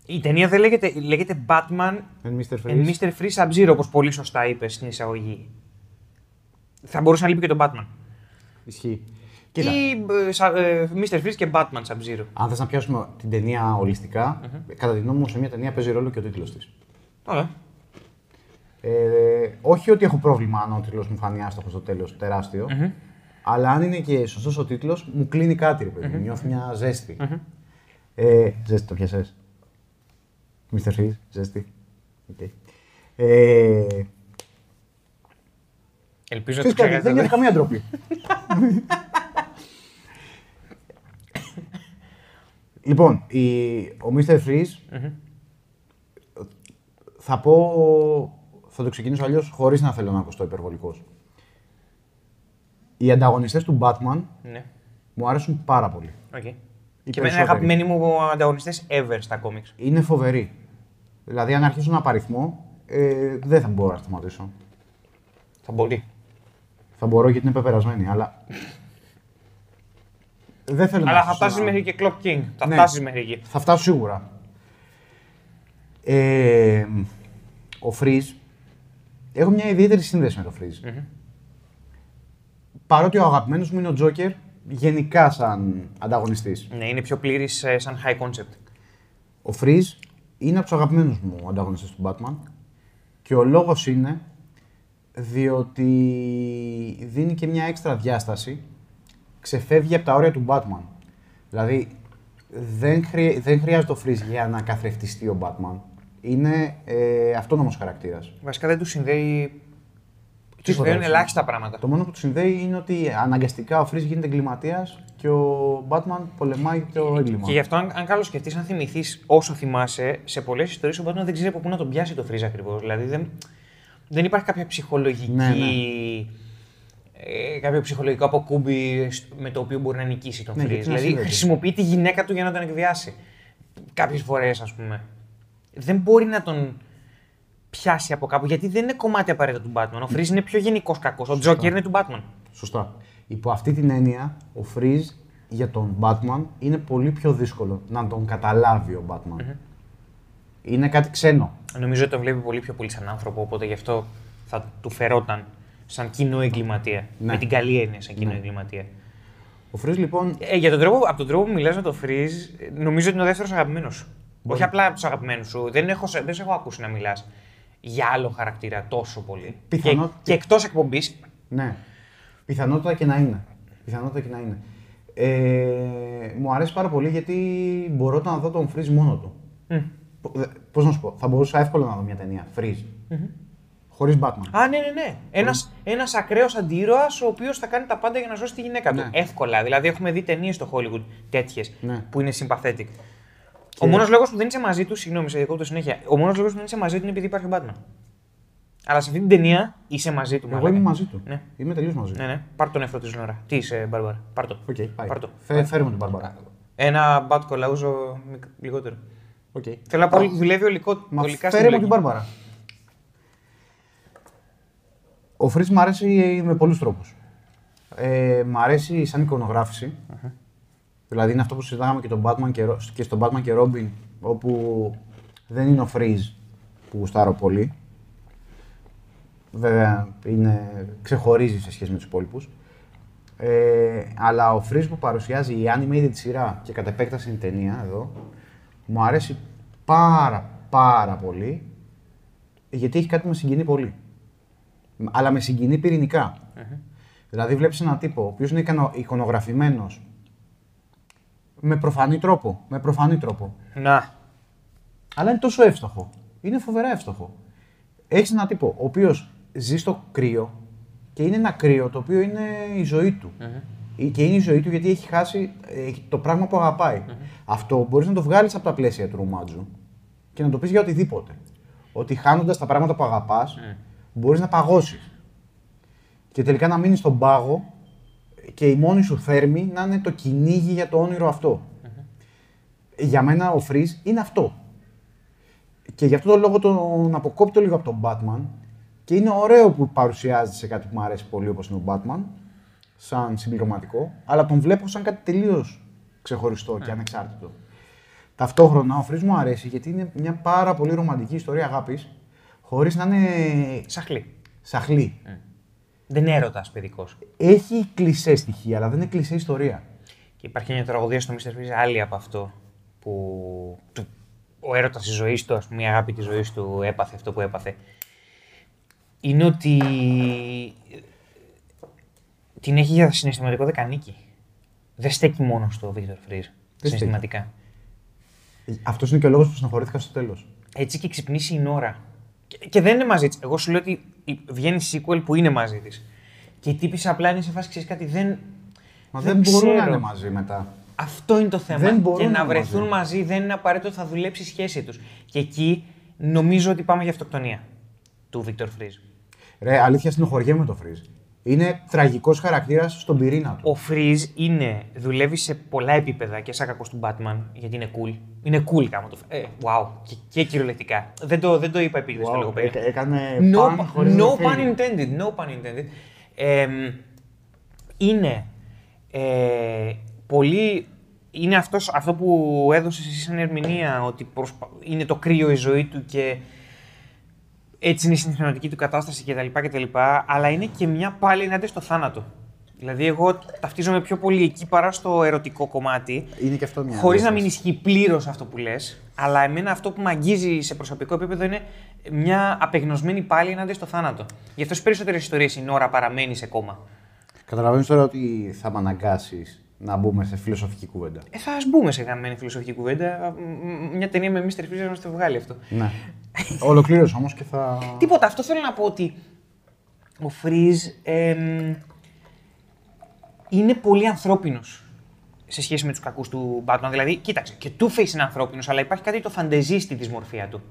Η ταινία δεν λέγεται, λέγεται Batman and μίστερ Freeze. And μίστερ Freeze Sub-Zero, όπως πολύ σωστά είπες στην εισαγωγή. Θα μπορούσε να λείπει και τον Batman. Ισχύει. Κοίτα. Ή ε, μίστερ Freeze και Batman Sub-Zero. Αν θες να πιάσουμε την ταινία ολιστικά, mm-hmm. κατά τη γνώμη μου σε μια ταινία παίζει ρόλο και ο τίτλος της. Ωραία. Ε, όχι ότι έχω πρόβλημα αν ο τίτλος μου φανεί άστοχος στο τέλος, τεράστιο, mm-hmm. αλλά αν είναι και σωστός ο τίτλος, μου κλείνει κάτι, ρε παιδί, mm-hmm. νιώθει μια ζέστη. Mm-hmm. Ε, ζέστη το πιάσες. μίστερ Freeze, ζέστη. Okay. Ε, Ελπίζω να το ξέχατε. Δεν είναι καμία ντροπή. Λοιπόν, η, ο μίστερ Freeze mm-hmm. θα πω, θα το ξεκινήσω αλλιώς χωρίς να θέλω να ακουστώ υπερβολικός. Οι ανταγωνιστές του Batman ναι. μου αρέσουν πάρα πολύ. Okay. Και με είναι αγαπημένοι μου ανταγωνιστές ever στα κόμιξ. Είναι φοβεροί. Δηλαδή αν αρχίσω να παριθμώ, ε, δεν θα μπορώ να σταματήσω. Θα μπορεί. Θα μπορώ γιατί είναι πεπερασμένη, αλλά. Δεν θέλω να. Αλλά θα φτάσει μέχρι και Clock King. Θα ναι, φτάσει μέχρι εκεί. Θα φτάσω σίγουρα. Ε, ο Freeze. Έχω μια ιδιαίτερη σύνδεση με το Freeze. Mm-hmm. Παρότι ο αγαπημένος μου είναι ο Joker, γενικά σαν ανταγωνιστής. Ναι, είναι πιο πλήρης σαν high concept. Ο Freeze είναι από τους αγαπημένους μου ανταγωνιστές του Batman. Και ο λόγος είναι. Διότι δίνει και μια έξτρα διάσταση, ξεφεύγει από τα όρια του Batman. Δηλαδή, δεν, χρει... δεν χρειάζεται το Freeze για να καθρεφτιστεί ο Batman. Είναι ε, αυτόνομος χαρακτήρας. Βασικά δεν του συνδέει. Του συνδέουν ελάχιστα πράγματα. Το μόνο που του συνδέει είναι ότι αναγκαστικά ο Freeze γίνεται εγκληματίας και ο Batman πολεμάει το έγκλημα. Και γι' αυτό, αν, αν καλώς σκεφτείς, αν θυμηθείς όσο θυμάσαι, σε πολλές ιστορίες ο Batman δεν ξέρει από πού να τον πιάσει το Freeze ακριβώς. Δηλαδή δεν, δεν υπάρχει κάποια ψυχολογική. Ναι, ναι. Ε, κάποιο ψυχολογικό αποκούμπι με το οποίο μπορεί να νικήσει τον Freeze. Ναι, δηλαδή χρησιμοποιεί τη γυναίκα του για να τον εκβιάσει. Κάποιες φορές, ας πούμε. Δεν μπορεί να τον πιάσει από κάπου, γιατί δεν είναι κομμάτι απαραίτητα του Batman. Ο Freeze είναι πιο γενικός κακός. Ο Joker είναι του Batman. Σωστά. Υπό αυτή την έννοια, ο Freeze για τον Batman είναι πολύ πιο δύσκολο να τον καταλάβει ο Batman. Mm-hmm. Είναι κάτι ξένο. Νομίζω ότι το βλέπει πολύ πιο πολύ σαν άνθρωπο, οπότε γι' αυτό θα του φερόταν σαν κοινό εγκληματία. Ναι. Με την καλή έννοια, σαν κοινό ναι. εγκληματία. Ο Freeze λοιπόν. Ε, για τον τρόπο, από τον τρόπο που μιλάς με τον Freeze, νομίζω ότι είναι ο δεύτερος αγαπημένος. Μπορεί. Όχι απλά από τους αγαπημένους σου. Δεν έχω, δεν σε έχω ακούσει να μιλάς για άλλο χαρακτήρα τόσο πολύ. Πιθανό... Και, και εκτός εκπομπής. Ναι. Πιθανότητα και να είναι. Πιθανότητα και να είναι. Ε, μου αρέσει πάρα πολύ γιατί μπορώ να δω τον Freeze μόνο του. Mm. Πώς να σου πω, θα μπορούσα εύκολα να δω μια ταινία Freeze. Mm-hmm. Χωρίς Batman. Α, ναι, ναι, ναι. Ένας, ένας ακραίος αντίρωας ο οποίος θα κάνει τα πάντα για να σώσει τη γυναίκα του. Ναι. Εύκολα. Δηλαδή, έχουμε δει ταινίες στο Hollywood τέτοιες ναι. που είναι sympathetic. Και... Ο μόνος λόγος που δεν είσαι μαζί του, συγγνώμη, σε διακόπτω συνέχεια. Ο μόνος λόγος που δεν είσαι μαζί του είναι επειδή υπάρχει ο Batman. Αλλά σε αυτή την ταινία είσαι μαζί του. Εγώ μάλλον. Είμαι μαζί του. Ναι. Είμαι τελείως μαζί του. Ναι, ναι. Πάρ' τον εαυτό της Νόρα. Τι είσαι, Μπάρμπαρα. Πάρ' το. Okay, Πάρ' το. Φε... Φέρουμε τον Μπάρμπαρα. Ένα μπατ κολαούζο λιγότερο. Okay. Θέλω να πω ότι δουλεύει ολικό... Μα ολικά στην Μπάρμπαρα. Φέρε μου την Μπάρμπαρα. Ο Freeze μου αρέσει με πολλούς τρόπους. Ε, μ' αρέσει σαν εικονογράφηση. Uh-huh. Δηλαδή είναι αυτό που συζητάγαμε και, Batman και, και στον Batman και Robin, όπου δεν είναι ο Freeze που γουστάρω πολύ. Βέβαια είναι, ξεχωρίζει σε σχέση με τους υπόλοιπους. Ε, αλλά ο Freeze που παρουσιάζει η Animated σειρά και κατ' επέκταση την ταινία εδώ, μου αρέσει πάρα πάρα πολύ, γιατί έχει κάτι που με συγκινεί πολύ. Αλλά με συγκινεί πυρηνικά. Mm-hmm. Δηλαδή βλέπεις έναν τύπο ο οποίος είναι εικονογραφημένος με προφανή τρόπο, με προφανή τρόπο. Να. Αλλά είναι τόσο εύστοχο. Είναι φοβερά εύστοχο. Έχεις έναν τύπο ο οποίος ζει στο κρύο και είναι ένα κρύο το οποίο είναι η ζωή του. Mm-hmm. Και είναι η ζωή του γιατί έχει χάσει το πράγμα που αγαπάει. Mm-hmm. Αυτό μπορείς να το βγάλεις από τα πλαίσια του ρομάντζου και να το πεις για οτιδήποτε. Ότι χάνοντας τα πράγματα που αγαπάς, mm. μπορείς να παγώσεις. Και τελικά να μείνεις στον πάγο και η μόνη σου θέρμη να είναι το κυνήγι για το όνειρο αυτό. Mm-hmm. Για μένα ο Freeze είναι αυτό. Και γι' αυτό τον λόγο τον αποκόπτω λίγο από τον Batman και είναι ωραίο που παρουσιάζεται σε κάτι που μου αρέσει πολύ όπως είναι ο Batman, σαν συμπληρωματικό, αλλά τον βλέπω σαν κάτι τελείως ξεχωριστό και mm. ανεξάρτητο. Ταυτόχρονα ο Freeze μου αρέσει γιατί είναι μια πάρα πολύ ρομαντική ιστορία αγάπης, χωρίς να είναι... Σαχλή. Σαχλή. Mm. Δεν είναι έρωτας παιδικός. Έχει κλισέ στοιχεία, αλλά δεν είναι κλισέ ιστορία. Και υπάρχει μια τραγωδία στο μίστερ Freeze, άλλη από αυτό που ο έρωτας της ζωής του, ας πούμε, η αγάπη της ζωής του έπαθε αυτό που έπαθε. Είναι ότι την έχει για συναισθηματικό δεκανίκη. Δεν στέκει μόνος του ο Victor Freeze, συναισθηματικά. Αυτός είναι και ο λόγος που συναχωρήθηκα στο τέλος. Έτσι και ξυπνήσει η Νόρα. Και δεν είναι μαζί της. Εγώ σου λέω ότι βγαίνει sequel που είναι μαζί της. Και η τύπησα απλά είναι σε φάση, ξέρεις κάτι, δεν. Μα δεν, δεν μπορούν να είναι μαζί μετά. Αυτό είναι το θέμα. Δεν και να, να βρεθούν μαζί. μαζί δεν είναι απαραίτητο ότι θα δουλέψει η σχέση τους. Και εκεί νομίζω ότι πάμε για αυτοκτονία του Victor Freeze. Ρε, αλήθεια συνοχωριέμαι με το Freeze. Είναι τραγικός χαρακτήρας στον πυρήνα του. Ο Freeze είναι, δουλεύει σε πολλά επίπεδα και σαν κακός του Batman, γιατί είναι cool. Είναι cool κάμω το Freeze. Ε, wow. Και, και κυριολεκτικά. Δεν το, δεν το είπα επίτηδες wow. το λόγο πέρα. Έκανε no, παν χωρίς no pun intended. No pun intended. Ε, είναι... Ε, πολύ... Είναι αυτός, αυτό που έδωσες εσύ σαν ερμηνεία, ότι προσπα... είναι το κρύο η ζωή του και έτσι είναι η συναισθηματική του κατάσταση κτλ, κτλ. Αλλά είναι και μια πάλι ενάντια στο θάνατο. Δηλαδή, εγώ ταυτίζομαι πιο πολύ εκεί παρά στο ερωτικό κομμάτι. Είναι και αυτό μια. Χωρίς να μην ισχύει πλήρως αυτό που λες, αλλά εμένα αυτό που με αγγίζει σε προσωπικό επίπεδο είναι μια απεγνωσμένη πάλι ενάντια στο θάνατο. Γι' αυτό στις περισσότερες ιστορίες η Νόρα παραμένει σε κόμμα. Καταλαβαίνεις τώρα ότι θα με αναγκάσεις να μπούμε σε φιλοσοφική κουβέντα. Ε, θα ας μπούμε σε γαμμένη φιλοσοφική κουβέντα. Μια ταινία με μίστερ Freeze να μας το βγάλει αυτό. Ναι. Ολοκλήρωσε όμως και θα... Τίποτα. Αυτό θέλω να πω ότι ο Freeze εμ, είναι πολύ ανθρώπινος σε σχέση με τους κακούς του Batman. Δηλαδή, κοίταξε, και Two-Face είναι ανθρώπινος, αλλά υπάρχει κάτι το φαντεζή στη δυσμορφία του.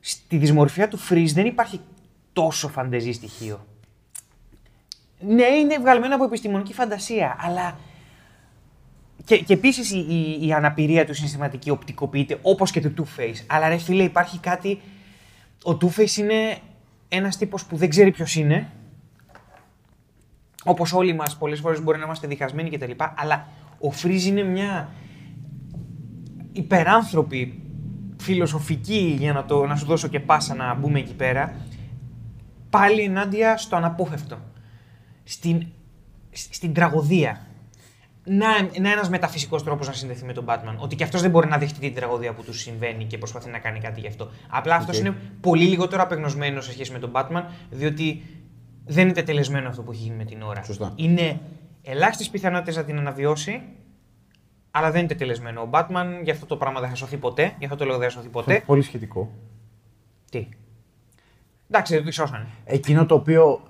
Στη δυσμορφία του Freeze δεν υπάρχει τόσο φαντεζή στοιχείο. Ναι, είναι βγαλμένο από επιστημονική φαντασία, αλλά... Και, και επίσης η, η, η αναπηρία του συναισθηματική οπτικοποιείται, όπως και του Two-Face. Αλλά ρε φίλε, υπάρχει κάτι... Ο Two-Face είναι ένας τύπος που δεν ξέρει ποιος είναι. Όπως όλοι μας, πολλές φορές μπορεί να είμαστε διχασμένοι κτλ. Αλλά ο Freeze είναι μια υπεράνθρωπη, φιλοσοφική, για να, το, να σου δώσω και πάσα να μπούμε εκεί πέρα, πάλι ενάντια στο αναπόφευκτο. Στην, στην τραγωδία. Να, να ένας μεταφυσικός τρόπος να συνδεθεί με τον Batman. Ότι και αυτός δεν μπορεί να δεχτεί την τραγωδία που του συμβαίνει και προσπαθεί να κάνει κάτι γι' αυτό. Απλά αυτός okay. είναι πολύ λιγότερο απεγνωσμένος σε σχέση με τον Batman, διότι δεν είναι τελεσμένο αυτό που έχει γίνει με την ώρα. Σωστά. Είναι ελάχιστες πιθανότητες να την αναβιώσει, αλλά δεν είναι τελεσμένο. Ο Batman γι' αυτό το πράγμα δεν θα σωθεί ποτέ. Γι' αυτό το λόγο δεν θα σωθεί ποτέ. Πολύ σχετικό. Τι. Εντάξει, δεν το σώσανε. Εκείνο το οποίο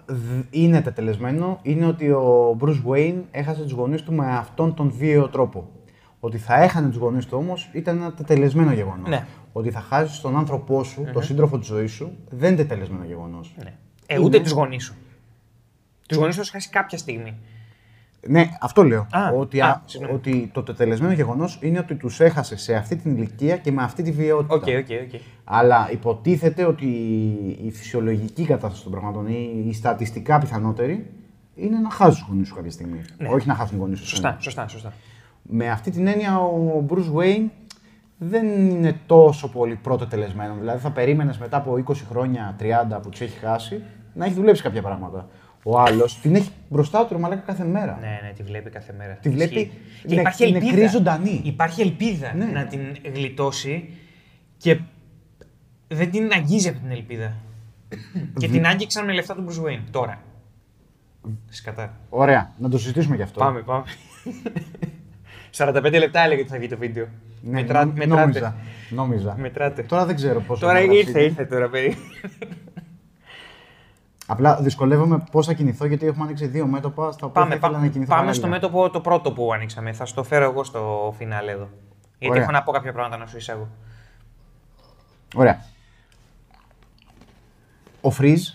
είναι τετελεσμένο είναι ότι ο Bruce Wayne έχασε τους γονείς του με αυτόν τον βίαιο τρόπο. Ότι θα έχανε τους γονείς του όμως ήταν ένα τετελεσμένο γεγονός. Ναι. Ότι θα χάσεις τον άνθρωπό σου, mm-hmm. τον σύντροφο της ζωής σου, δεν είναι τετελεσμένο γεγονός. Ναι. Ε, ούτε είναι... τους γονείς σου. Τους γονείς σου θα χάσει κάποια στιγμή. Ναι, αυτό λέω. Α, ότι, α, α, ότι το τετελεσμένο γεγονός είναι ότι τους έχασε σε αυτή την ηλικία και με αυτή τη βιαιότητα. Okay, okay, okay. Αλλά υποτίθεται ότι η φυσιολογική κατάσταση των πραγμάτων ή η στατιστικά πιθανότερη είναι να χάσουν τους γονείς σου κάποια στιγμή. Ναι. Όχι να χάσουν τους γονείς σου. Σωστά, σωστά, σωστά. Με αυτή την έννοια ο Bruce Wayne δεν είναι τόσο πολύ πρώτο τελεσμένο. Δηλαδή θα περίμενες μετά από είκοσι χρόνια, τριάντα που τους έχει χάσει να έχει δουλέψει κάποια πράγματα. Ο άλλος την έχει μπροστά του, μαλάκα, κάθε μέρα. Ναι, ναι, τη βλέπει κάθε μέρα. Τη βλέπει. Και νε, υπάρχει ελπίδα. Νεκρή ζωντανή. Υπάρχει ελπίδα ναι. να την γλιτώσει και δεν την αγγίζει από την ελπίδα. Και την άγγιξαν με λεφτά του Bruce Wayne. Τώρα. Σκατά. Ωραία, να το συζητήσουμε γι' αυτό. Πάμε, πάμε. σαράντα πέντε λεπτά έλεγε ότι θα βγει το βίντεο. Ναι, Μετρά... νόμιζα, μετράτε. νόμιζα. Μετράτε. Τώρα δεν ξέρω πόσο. Τώρα ήρθε, ήρθε τώρα, περίπου. Απλά δυσκολεύομαι πώς θα κινηθώ, γιατί έχουμε ανοίξει δύο μέτωπα στα οποία πάμε, θα ήθελα να κινηθώ. Πάμε στο μέτωπο το πρώτο που ανοίξαμε. Θα στο φέρω εγώ στο φινάλε εδώ. Γιατί Ωραία. έχω να πω κάποια πράγματα να σου εισάγω. Ωραία. Ο Freeze,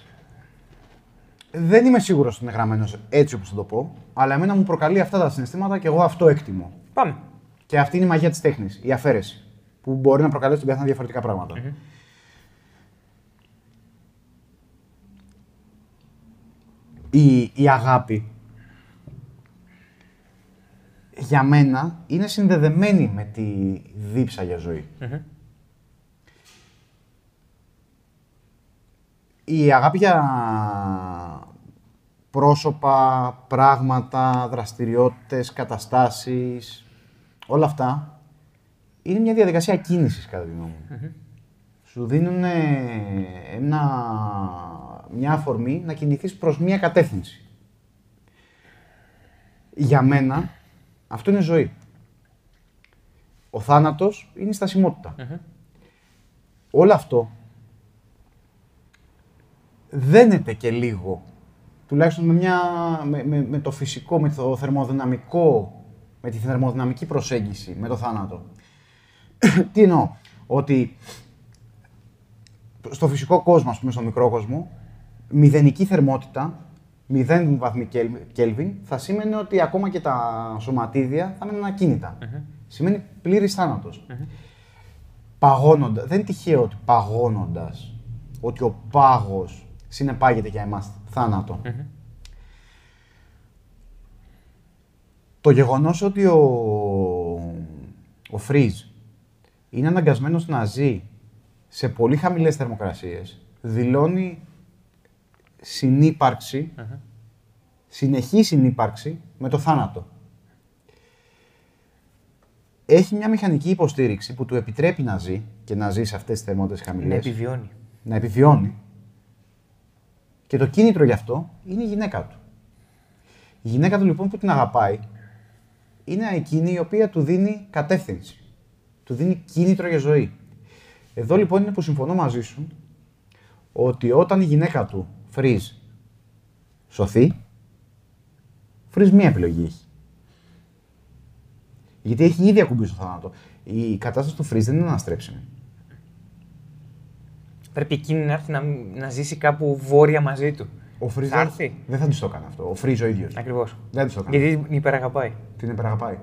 δεν είμαι σίγουρος ότι είναι γραμμένος έτσι όπως θα το πω, αλλά εμένα μου προκαλεί αυτά τα συναισθήματα και εγώ αυτό έκτιμω. Πάμε. Και αυτή είναι η μαγεία της τέχνης, η αφαίρεση, που μπορεί να προκαλέσει στον καθένα διαφορετικά πράγματα. Mm-hmm. Η, η αγάπη, για μένα, είναι συνδεδεμένη με τη δίψα για ζωή. Mm-hmm. Η αγάπη για πρόσωπα, πράγματα, δραστηριότητες, καταστάσεις, όλα αυτά, είναι μια διαδικασία κίνησης, κατά τη γνώμη μου. Mm-hmm. Σου δίνουν ένα... μια αφορμή να κινηθείς προς μια κατεύθυνση. Για μένα, αυτό είναι ζωή. Ο θάνατος είναι η στασιμότητα. Mm-hmm. Όλο αυτό δένεται και λίγο, τουλάχιστον με, μια, με, με, με το φυσικό, με το θερμοδυναμικό, με τη θερμοδυναμική προσέγγιση, με το θάνατο. Τι εννοώ, ότι στο φυσικό κόσμο, ας πούμε, στο μικρό κόσμο, μηδενική θερμότητα, μηδέν βαθμοί Κέλβιν, θα σήμαινε ότι ακόμα και τα σωματίδια θα μείνουν ακίνητα. Mm-hmm. Σημαίνει πλήρης θάνατος. Mm-hmm. Παγώνοντα, δεν είναι τυχαίο ότι παγώνοντας, ότι ο πάγος συνεπάγεται για εμάς θάνατο. Mm-hmm. Το γεγονός ότι ο, ο Freeze είναι αναγκασμένος να ζει σε πολύ χαμηλές θερμοκρασίες, δηλώνει συνύπαρξη, uh-huh. συνεχή συνύπαρξη με το θάνατο. Έχει μια μηχανική υποστήριξη που του επιτρέπει να ζει και να ζει σε αυτές τις θερμότητες χαμηλές. Να επιβιώνει. Να επιβιώνει. Και το κίνητρο γι' αυτό είναι η γυναίκα του. Η γυναίκα του λοιπόν που την αγαπάει είναι εκείνη η οποία του δίνει κατεύθυνση. Του δίνει κίνητρο για ζωή. Εδώ λοιπόν είναι που συμφωνώ μαζί σου ότι όταν η γυναίκα του, Freeze, σωθεί, Freeze μία επιλογή έχει. Γιατί έχει ήδη ακουμπήσει το θάνατο. Η κατάσταση του Freeze δεν είναι αναστρέψιμη. Πρέπει εκείνη να έρθει να, να ζήσει κάπου βόρεια μαζί του. Ο Freeze θα έρθει. Δεν θα της το έκανε αυτό. Ο Freeze ο ίδιος. Ακριβώς. Δεν της το έκανε. Γιατί την υπεραγαπάει. Την υπεραγαπάει.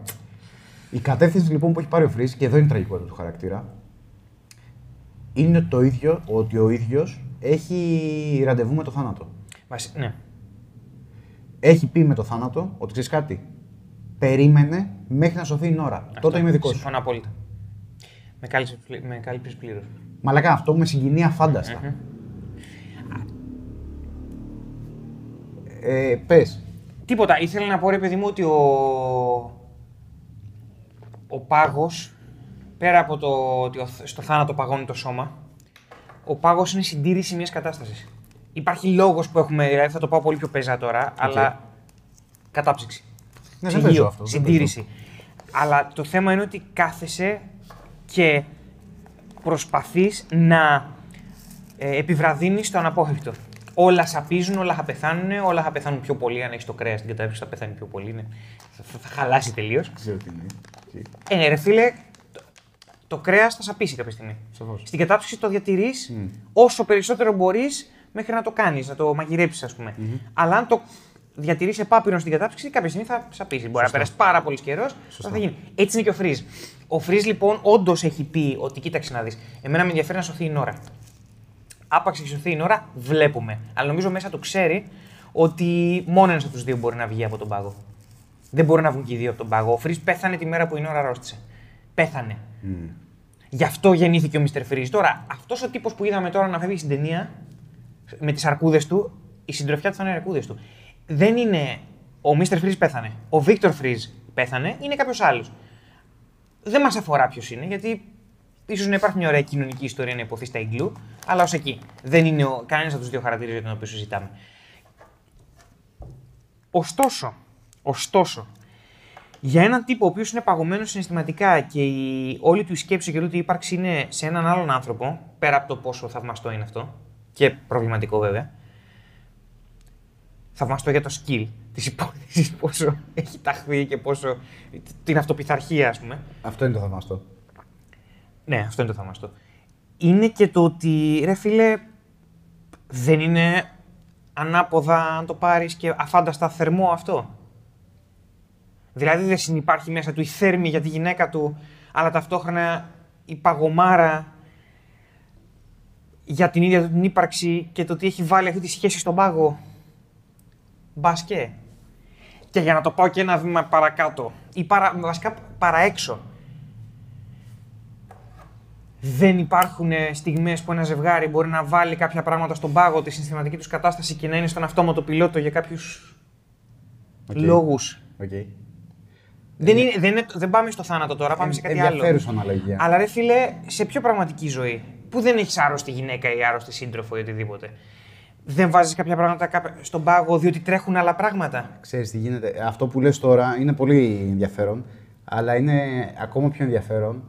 Η κατεύθυνση λοιπόν που έχει πάρει ο Freeze, και εδώ είναι η τραγικότητα του χαρακτήρα, είναι το ίδιο ότι ο ίδιος έχει ραντεβού με το θάνατο. Βασι... Ναι. Έχει πει με το θάνατο ότι ξέρεις κάτι. Περίμενε μέχρι να σωθεί η ώρα. Αυτό τότε είμαι δικός σου. Συμφωνώ απόλυτα. Με κάλυψες με πλήρως. Μαλάκα, αυτό με συγκινεί αφάνταστα. Mm-hmm. Ε, πες. Τίποτα. Ήθελα να πω, ρε παιδί μου, ότι ο, ο πάγος, πέρα από το ότι στο θάνατο παγώνει το σώμα, ο πάγος είναι συντήρηση μιας κατάστασης. Υπάρχει λόγος που έχουμε, δηλαδή θα το πάω πολύ πιο πεζά τώρα, okay. αλλά κατάψυξη. Ναι, ψυγείο, δεν παίζω αυτό, συντήρηση. Δεν παίζω. Αλλά το θέμα είναι ότι κάθεσαι και προσπαθείς να ε, επιβραδύνεις το αναπόφευκτο. Όλα σαπίζουν, όλα θα πεθάνουν, όλα θα πεθάνουν πιο πολύ. Αν έχεις το κρέας την κατάψυξη θα πεθάνει πιο πολύ, ναι. θα, θα χαλάσει τελείως. Ξέρω τι είναι. Ε, ναι, ρε φίλε, το, το κρέας θα σαπίσει κάποια στιγμή. Σαφώς. Στην κατάψυξη το διατηρείς mm. όσο περισσότερο μπορείς μέχρι να το κάνεις, να το μαγειρέψεις, ας πούμε. Mm-hmm. Αλλά αν το διατηρείς επάπειρον στην κατάψυξη, κάποια στιγμή θα σαπίσει. Μπορεί να περάσει πάρα πολύ καιρό, θα γίνει. Έτσι είναι και ο Freeze. Ο Freeze λοιπόν όντως έχει πει ότι κοίταξε να δεις. Εμένα με ενδιαφέρει να σωθεί η ώρα. Άπαξ έχει σωθεί η ώρα, βλέπουμε. Αλλά νομίζω μέσα του ξέρει ότι μόνο ένας από τους δύο μπορεί να βγει από τον πάγο. Δεν μπορεί να βγουν και οι δύο από τον πάγο. Ο Freeze πέθανε τη μέρα που η ώρα αρρώστησε. Πέθανε. Mm. Γι' αυτό γεννήθηκε ο μίστερ Freeze. Τώρα, αυτός ο τύπος που είδαμε τώρα να φεύγει στην ταινία με τις αρκούδες του, η συντροφιά του θα είναι αρκούδες του. Δεν είναι. Ο μίστερ Freeze πέθανε. Ο Victor Freeze πέθανε. Είναι κάποιος άλλος. Δεν μας αφορά ποιος είναι, γιατί ίσως να υπάρχει μια ωραία κοινωνική ιστορία να υποθεί στα Ιγκλού, αλλά ως εκεί. Δεν είναι ο... κανένας από τους δύο χαρακτήρες για τον οποίο συζητάμε. Ωστόσο, ωστόσο, για έναν τύπο ο οποίος είναι παγωμένος συναισθηματικά και η... όλη του η σκέψη και όλη του η ύπαρξη είναι σε έναν άλλον άνθρωπο, πέρα από το πόσο θαυμαστό είναι αυτό, και προβληματικό βέβαια, θαυμαστό για το σκύλ της υπόθεσης, πόσο έχει ταχθεί και πόσο την αυτοπιθαρχία, ας πούμε. Αυτό είναι το θαυμαστό. Ναι, αυτό είναι το θαυμαστό. Είναι και το ότι, ρε φίλε, δεν είναι ανάποδα αν το πάρεις και αφάνταστα θερμό αυτό. Δηλαδή δεν συνυπάρχει μέσα του η θέρμη για τη γυναίκα του, αλλά ταυτόχρονα η παγωμάρα για την ίδια του την ύπαρξη και το ότι έχει βάλει αυτή τη σχέση στον πάγο. Μπασκέ. Και για να το πάω και ένα βήμα παρακάτω, ή παρα, βασικά παραέξω. Δεν υπάρχουν στιγμές που ένα ζευγάρι μπορεί να βάλει κάποια πράγματα στον πάγο, τη συναισθηματική τους κατάσταση και να είναι στον αυτόματο πιλότο για κάποιους okay. λόγους. Okay. Δεν, είναι, δεν, είναι, δεν πάμε στο θάνατο τώρα, πάμε ε, σε κάτι άλλο. Αναλογία. Αλλά ρε φίλε, σε πιο πραγματική ζωή, που δεν έχεις άρρωστη γυναίκα ή άρρωστη σύντροφο ή οτιδήποτε. Δεν βάζεις κάποια πράγματα στον πάγο διότι τρέχουν άλλα πράγματα. Ξέρεις τι γίνεται. Αυτό που λες τώρα είναι πολύ ενδιαφέρον, αλλά είναι ακόμα πιο ενδιαφέρον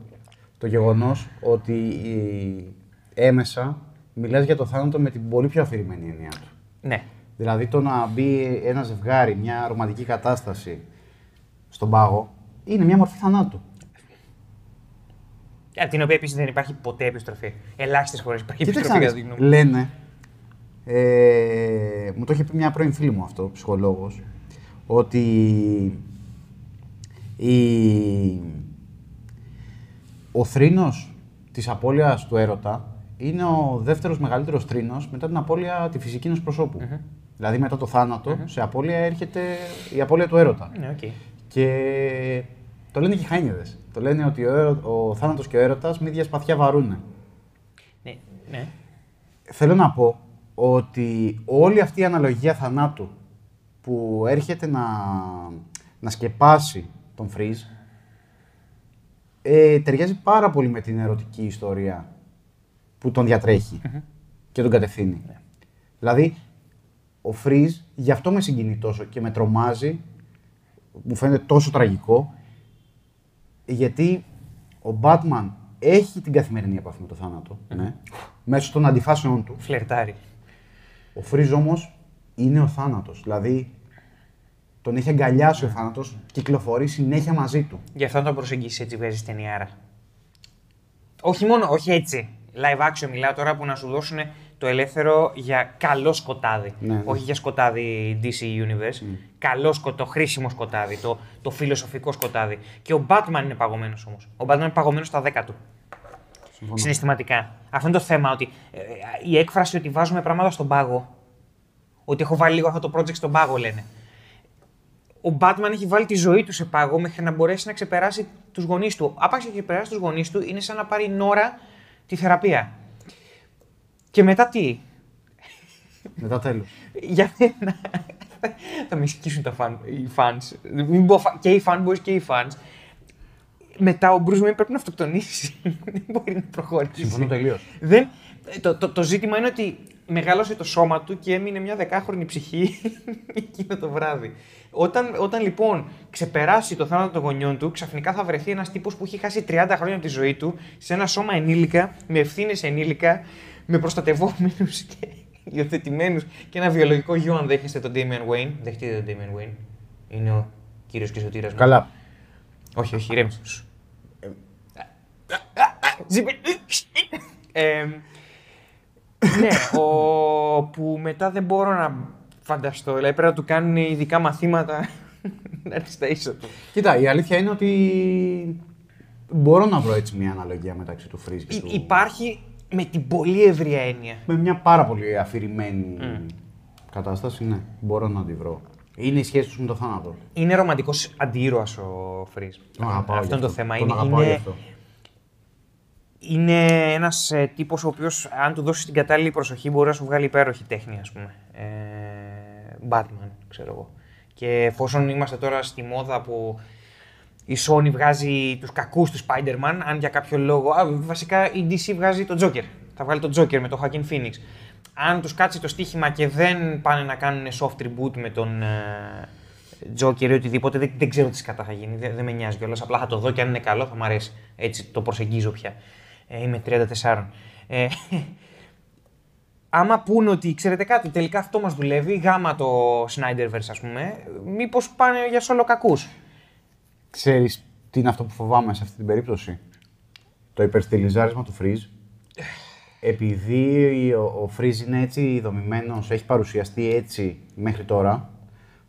το γεγονός ότι η... έμεσα μιλάς για το θάνατο με την πολύ πιο αφηρημένη έννοια του. Ναι. Δηλαδή το να μπει ένα ζευγάρι, μια ρομαντική κατάσταση στον πάγο, είναι μια μορφή θανάτου. Από την οποία επίσης δεν υπάρχει ποτέ επιστροφή. Ελάχιστες φορές υπάρχει επιστροφή. Κατά τη γνώμη μου. Λένε. Ε, μου το είχε πει μια πρώην φίλη μου αυτό, ψυχολόγος, ότι η... ο θρήνος της απώλειας του έρωτα είναι ο δεύτερος μεγαλύτερος θρήνος μετά την απώλεια τη φυσική ενός προσώπου. Mm-hmm. Δηλαδή μετά το θάνατο, mm-hmm. σε απώλεια έρχεται η απώλεια του έρωτα. Mm-hmm. Και το λένε και οι χαΐνιδες. Το λένε ότι ο, έρωτα, ο θάνατος και ο έρωτας μη διασπαθιά βαρούνε. Ναι, ναι. Θέλω να πω ότι όλη αυτή η αναλογία θανάτου που έρχεται να, να σκεπάσει τον Freeze ε, ταιριάζει πάρα πολύ με την ερωτική ιστορία που τον διατρέχει mm-hmm. και τον κατευθύνει. Yeah. Δηλαδή, ο Freeze, γι' αυτό με συγκινεί τόσο και με τρομάζει, μου φαίνεται τόσο τραγικό, γιατί ο Batman έχει την καθημερινή επαφή με το θάνατο, mm. ναι, μέσω των αντιφάσεων του. Φλερτάρει. Ο Freeze όμως είναι ο θάνατος, δηλαδή τον έχει αγκαλιάσει ο θάνατος, κυκλοφορεί συνέχεια μαζί του. Γι' αυτό τον προσεγγίσεις έτσι, παίζεις στην ταινιάρα. Όχι μόνο, όχι έτσι. Live action μιλάω τώρα που να σου δώσουν το ελεύθερο για καλό σκοτάδι. Ναι, ναι. Όχι για σκοτάδι ντι σι Universe. Mm. Καλό σκοτάδι, το χρήσιμο σκοτάδι, το, το φιλοσοφικό σκοτάδι. Και ο Batman είναι παγωμένος όμως. Ο Batman είναι παγωμένος στα δέκα του. Συμφωνώ. Συναισθηματικά. Αυτό είναι το θέμα. Ότι, ε, η έκφραση ότι βάζουμε πράγματα στον πάγο. Ότι έχω βάλει λίγο αυτό το project στον πάγο, λένε. Ο Batman έχει βάλει τη ζωή του σε πάγο μέχρι να μπορέσει να ξεπεράσει τους γονείς του. Άπαξ και ξεπεράσει τους γονείς του, είναι σαν να πάρει νόρα τη θεραπεία. Και μετά τι? Μετά τέλος. Για μένα θα με σκίσουν τα fan, οι fans. Μην πω, και οι fanboys και οι fans. Μετά ο Bruce Wayne πρέπει να αυτοκτονήσει. Δεν μπορεί να προχωρήσει. Συμφωνώ τελείως. Δεν, το, το, το ζήτημα είναι ότι μεγάλωσε το σώμα του και έμεινε μια δεκάχρονη ψυχή εκείνο το βράδυ. Όταν, όταν λοιπόν ξεπεράσει το θάνατο των γονιών του, ξαφνικά θα βρεθεί ένας τύπος που έχει χάσει τριάντα χρόνια από τη ζωή του σε ένα σώμα ενήλικα, με ευθύνες ενήλικα, με προστατευόμενους και υιοθετημένους και ένα βιολογικό γιο. Αν δέχεστε τον Damian Wayne, δεχτείτε τον Damian Wayne. Είναι ο κύριος και σωτήρας. Καλά. Όχι, όχι, ηρέμησε. Ναι, ο... που μετά δεν μπορώ να φανταστώ. Δηλαδή πρέπει να του κάνουν ειδικά μαθήματα να έρθει στα ίσο του. Κοίτα, η αλήθεια είναι ότι μπορώ να βρω έτσι μια αναλογία μεταξύ του Freeze και Υ- του... Υπάρχει με την πολύ ευρία έννοια. Με μια πάρα πολύ αφηρημένη mm. κατάσταση, ναι. Μπορώ να τη βρω. Είναι η σχέση του με το θάνατο. Είναι ρομαντικός αντίήρωας ο Freeze. Αυτό, αυτό είναι το θέμα. Τον αγαπάω γι' αυτό. Είναι ένας ε, τύπος ο οποίος, αν του δώσεις την κατάλληλη προσοχή, μπορεί να σου βγάλει υπέροχη τέχνη, ας πούμε. Ε, Batman, ξέρω εγώ. Και εφόσον είμαστε τώρα στη μόδα που η Sony βγάζει τους κακούς του Spider-Man, αν για κάποιο λόγο... Α, βασικά η ντι σι βγάζει τον Joker. Θα βγάλει τον Joker με τον Joaquin Phoenix. Αν τους κάτσει το στοίχημα και δεν πάνε να κάνουν soft reboot με τον ε, Joker ή οτιδήποτε, δεν, δεν ξέρω τι σκατά θα γίνει, δεν, δεν με νοιάζει κιόλας. Απλά θα το δω και αν είναι καλό θα μου αρέσει. Έτσι το προσεγγίζω πια. Είμαι τριάντα τέσσερα. Ε, άμα πούνε ότι ξέρετε κάτι, τελικά αυτό μας δουλεύει, γάμα το Snyderverse, ας πούμε, μήπως πάνε για σολοκακούς. Ξέρεις τι είναι αυτό που φοβάμαι σε αυτή την περίπτωση? Το υπερστιλιζάρισμα του Freeze. Επειδή ο Freeze είναι έτσι δομημένος, έχει παρουσιαστεί έτσι μέχρι τώρα,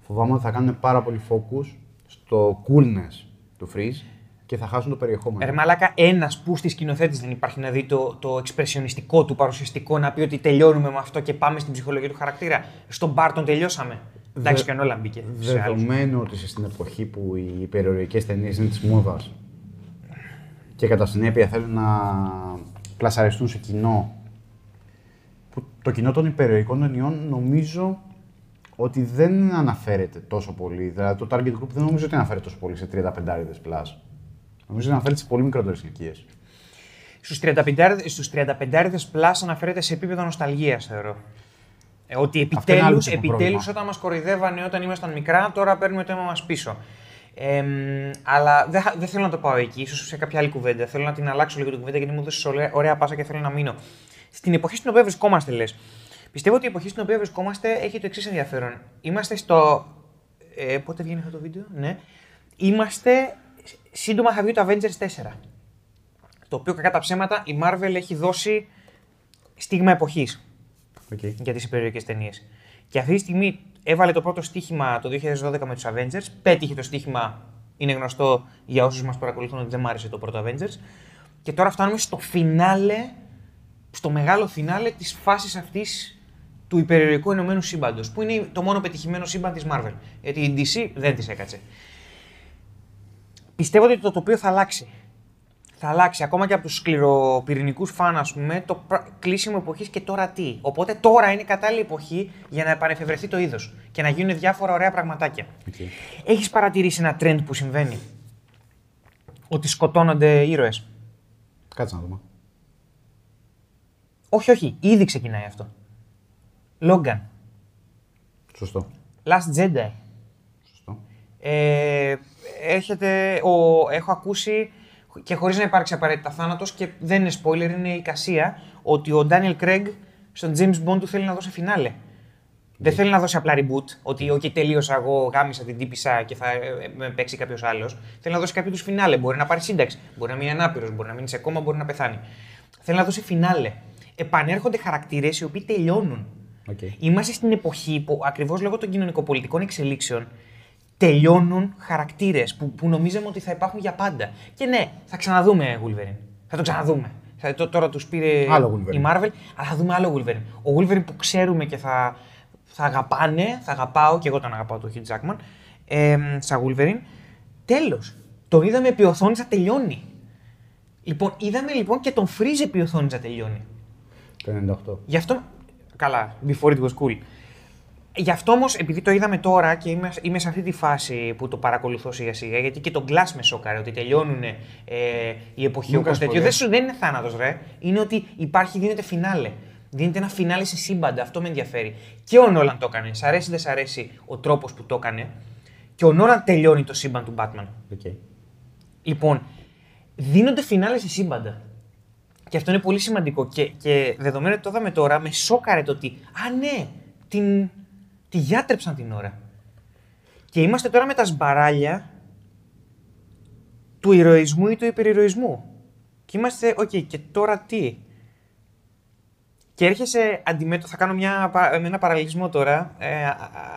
φοβάμαι ότι θα κάνουν πάρα πολύ focus στο coolness του Freeze. Και θα χάσουν το περιεχόμενο. Ρε μαλάκα, ένας που στη σκηνοθέτης δεν υπάρχει να δει το, το εξπρεσιονιστικό του, παρουσιαστικό, να πει ότι τελειώνουμε με αυτό και πάμε στην ψυχολογία του χαρακτήρα. Στον μπάρ τον τελειώσαμε. Εντάξει, και ο Νόλαν μπήκε. Δεδομένου ότι στην εποχή που οι υπερηρωικές ταινίες είναι της μόδας και κατά συνέπεια θέλουν να πλασαριστούν σε κοινό, που το κοινό των υπερηρωικών ταινιών νομίζω ότι δεν αναφέρεται τόσο πολύ. Δηλαδή το target group δεν νομίζω ότι αναφέρεται τόσο πολύ σε τριάντα πέντε plus. Νομίζω ότι αναφέρεται σε πολύ μικρότερες ηλικίες. Στους τριανταπεντάρηδες πλάς αναφέρεται σε επίπεδο νοσταλγίας, θεωρώ. Ε, ότι επιτέλους, επιτέλους όταν μας κοροϊδεύανε όταν ήμασταν μικρά, τώρα παίρνουμε το αίμα μας πίσω. Ε, αλλά δεν δε θέλω να το πάω εκεί, ίσως σε κάποια άλλη κουβέντα. Θέλω να την αλλάξω λίγο την κουβέντα γιατί μου έδωσες ωραία πάσα και θέλω να μείνω. Στην εποχή στην οποία βρισκόμαστε, λες. Πιστεύω ότι η εποχή στην οποία βρισκόμαστε έχει το εξής ενδιαφέρον. Είμαστε στο. Ε, πότε βγαίνει αυτό το βίντεο, ναι. Είμαστε. Σύντομα θα βγει το Avengers τέσσερα, το οποίο κακά τα ψέματα η Marvel έχει δώσει στίγμα εποχής okay. για τις υπερηρωικές ταινίες. Και αυτή τη στιγμή έβαλε το πρώτο στίχημα το δύο χιλιάδες δώδεκα με τους Avengers, πέτυχε το στίχημα, είναι γνωστό για όσους μας παρακολουθούν ότι δεν μ' άρεσε το πρώτο Avengers. Και τώρα φτάνουμε στο φινάλε, στο μεγάλο φινάλε της φάσης αυτής του υπερηρωικού ενωμένου σύμπαντος, που είναι το μόνο πετυχημένο σύμπαν της Marvel, γιατί η ντι σι δεν της έκατσε. Πιστεύω ότι το τοπίο θα αλλάξει. Θα αλλάξει ακόμα και από τους σκληροπυρηνικούς φαν, ας πούμε, το κλείσιμο εποχής και τώρα τι. Οπότε τώρα είναι κατάλληλη εποχή για να επανεφευρεθεί το είδος και να γίνουν διάφορα ωραία πραγματάκια. Okay. Έχεις παρατηρήσει ένα trend που συμβαίνει? Ότι σκοτώνονται ήρωες. Κάτσε να δούμε. Όχι, όχι. Ήδη ξεκινάει αυτό. Logan. Σωστό. Last Jedi. Ε, έρχεται, ο, έχω ακούσει και χωρίς να υπάρξει απαραίτητα θάνατος και δεν είναι spoiler, είναι εικασία, ότι ο Daniel Craig στον James Bond του θέλει να δώσει φινάλε. Mm. Δεν θέλει να δώσει απλά reboot, ότι okay, τελείωσα εγώ, γάμισα την τύπησα και θα με παίξει κάποιος άλλος. Θέλει να δώσει κάποιο του φινάλε. Μπορεί να πάρει σύνταξη, μπορεί να μείνει ανάπηρος, μπορεί να μείνει σε κόμμα, μπορεί να πεθάνει. Θέλει να δώσει φινάλε. Επανέρχονται χαρακτήρες οι οποίοι τελειώνουν. Okay. Είμαστε στην εποχή που ακριβώς λόγω των κοινωνικοπολιτικών εξελίξεων τελειώνουν χαρακτήρες που, που νομίζαμε ότι θα υπάρχουν για πάντα. Και ναι, θα ξαναδούμε Wolverine. Θα το ξαναδούμε. Θα, το, τώρα τους πήρε η Marvel, αλλά θα δούμε άλλο Wolverine. Ο Wolverine που ξέρουμε και θα, θα αγαπάνε, θα αγαπάω και εγώ τον αγαπάω τον Hugh Jackman, ε, σαν Wolverine. Τέλος. Το είδαμε επί οθόνης να τελειώνει. Λοιπόν, είδαμε λοιπόν και τον Freeze επί οθόνης να τελειώνει. Το ενενήντα οκτώ. Γι' αυτό. Καλά, before it was cool. Γι' αυτό όμως, επειδή το είδαμε τώρα και είμαι, είμαι σε αυτή τη φάση που το παρακολουθώ σιγά σιγά, γιατί και τον Glass με σόκαρε, ότι τελειώνουν ε, η εποχή όπως τέτοιο. Δεν, δεν είναι θάνατος, ρε. Είναι ότι υπάρχει, δίνεται φινάλε. Δίνεται ένα φινάλε σε σύμπαντα. Αυτό με ενδιαφέρει. Και ο Nolan το έκανε. Σ' αρέσει, δεν σ' αρέσει ο τρόπος που το έκανε. Και ο Nolan τελειώνει το σύμπαν του Batman. Okay. Λοιπόν, δίνονται φινάλε σε σύμπαντα. Και αυτό είναι πολύ σημαντικό. Και, και δεδομένου ότι το είδαμε τώρα, με σόκαρε το ότι. Α, ναι, την. Τη γιάτρεψαν την ώρα. Και είμαστε τώρα με τα σμπαράλια του ηρωισμού ή του υπερηρωισμού. Και είμαστε, οκ, okay, και τώρα τι. Και έρχεσαι αντιμέτωπο. Θα κάνω μια, ένα παραλληλισμό τώρα. Ε,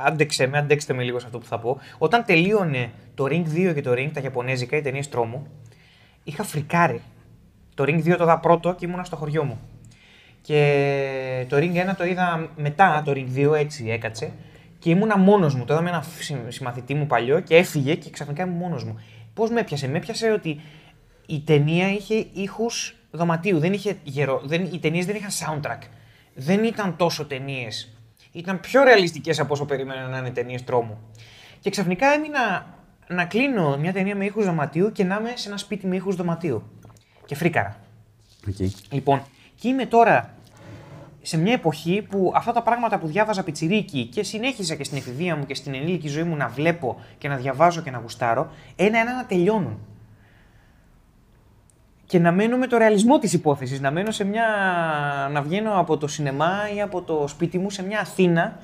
άντεξε με, αντέξτε με λίγο σε αυτό που θα πω. Όταν τελείωνε το Ring δύο και το Ring, τα Ιαπωνέζικα, οι ταινίες τρόμου, είχα φρικάρει. Το Ring δύο το είδα πρώτο και ήμουνα στο χωριό μου. Και το Ring ένα το είδα μετά, το Ring δύο έτσι έκατσε. Και ήμουνα μόνος μου. Το είδα με έναν συμμαθητή μου παλιό και έφυγε και ξαφνικά ήμουν μόνος μου. Πώς με έπιασε, με έπιασε ότι η ταινία είχε ήχους δωματίου. Δεν είχε γερό, δεν, οι ταινίες δεν είχαν soundtrack. Δεν ήταν τόσο ταινίες. Ήταν πιο ρεαλιστικές από όσο περίμενα να είναι ταινίες τρόμου. Και ξαφνικά έμεινα να κλείνω μια ταινία με ήχους δωματίου και να είμαι σε ένα σπίτι με ήχους δωματίου. Και φρίκαρα. Okay. Λοιπόν, και είμαι τώρα σε μια εποχή που αυτά τα πράγματα που διάβαζα πιτσιρίκι και συνέχιζα και στην εφηβεία μου και στην ενήλικη ζωή μου να βλέπω και να διαβάζω και να γουστάρω, ένα-ένα να τελειώνουν. Και να μένω με το ρεαλισμό της υπόθεσης, να μένω σε μια... να βγαίνω από το σινεμά ή από το σπίτι μου σε μια Αθήνα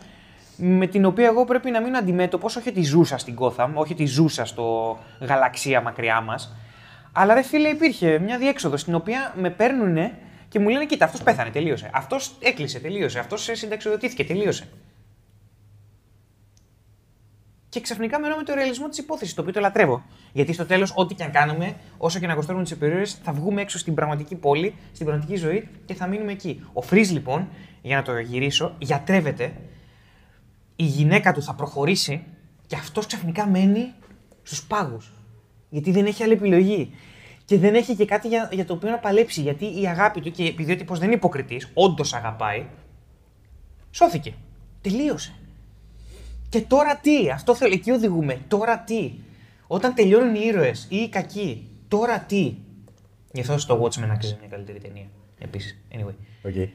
με την οποία εγώ πρέπει να μείνω αντιμέτωπος, όχι ότι ζούσα στην Gotham, όχι ότι ζούσα στο γαλαξία μακριά μας, αλλά ρε φίλε υπήρχε μια διέξοδο στην οποία με παίρνουνε και μου λένε, κοίτα, αυτός πέθανε, τελείωσε. Αυτός έκλεισε, τελείωσε. Αυτός συνταξιοδοτήθηκε, τελείωσε. Και ξαφνικά μένω με το ρεαλισμό της υπόθεσης, το οποίο το λατρεύω. Γιατί στο τέλος, ό,τι και αν κάνουμε, όσο και να κοστίζουν τις υπερήρωες, θα βγούμε έξω στην πραγματική πόλη, στην πραγματική ζωή και θα μείνουμε εκεί. Ο Freeze, λοιπόν, για να το γυρίσω, γιατρεύεται, η γυναίκα του θα προχωρήσει και αυτός ξαφνικά μένει στους πάγους. Γιατί δεν έχει άλλη επιλογή. Και δεν έχει και κάτι για, για το οποίο να παλέψει. Γιατί η αγάπη του, και επειδή ο τύπος δεν είναι υποκριτής, όντως αγαπάει, σώθηκε. Τελείωσε. Και τώρα τι, αυτό θέλω, εκεί οδηγούμε. Τώρα τι, όταν τελειώνουν οι ήρωες ή οι κακοί, τώρα τι. Γι' αυτό στο Watchmen αξίζει μια καλύτερη ταινία. Επίσης. Anyway. Okay.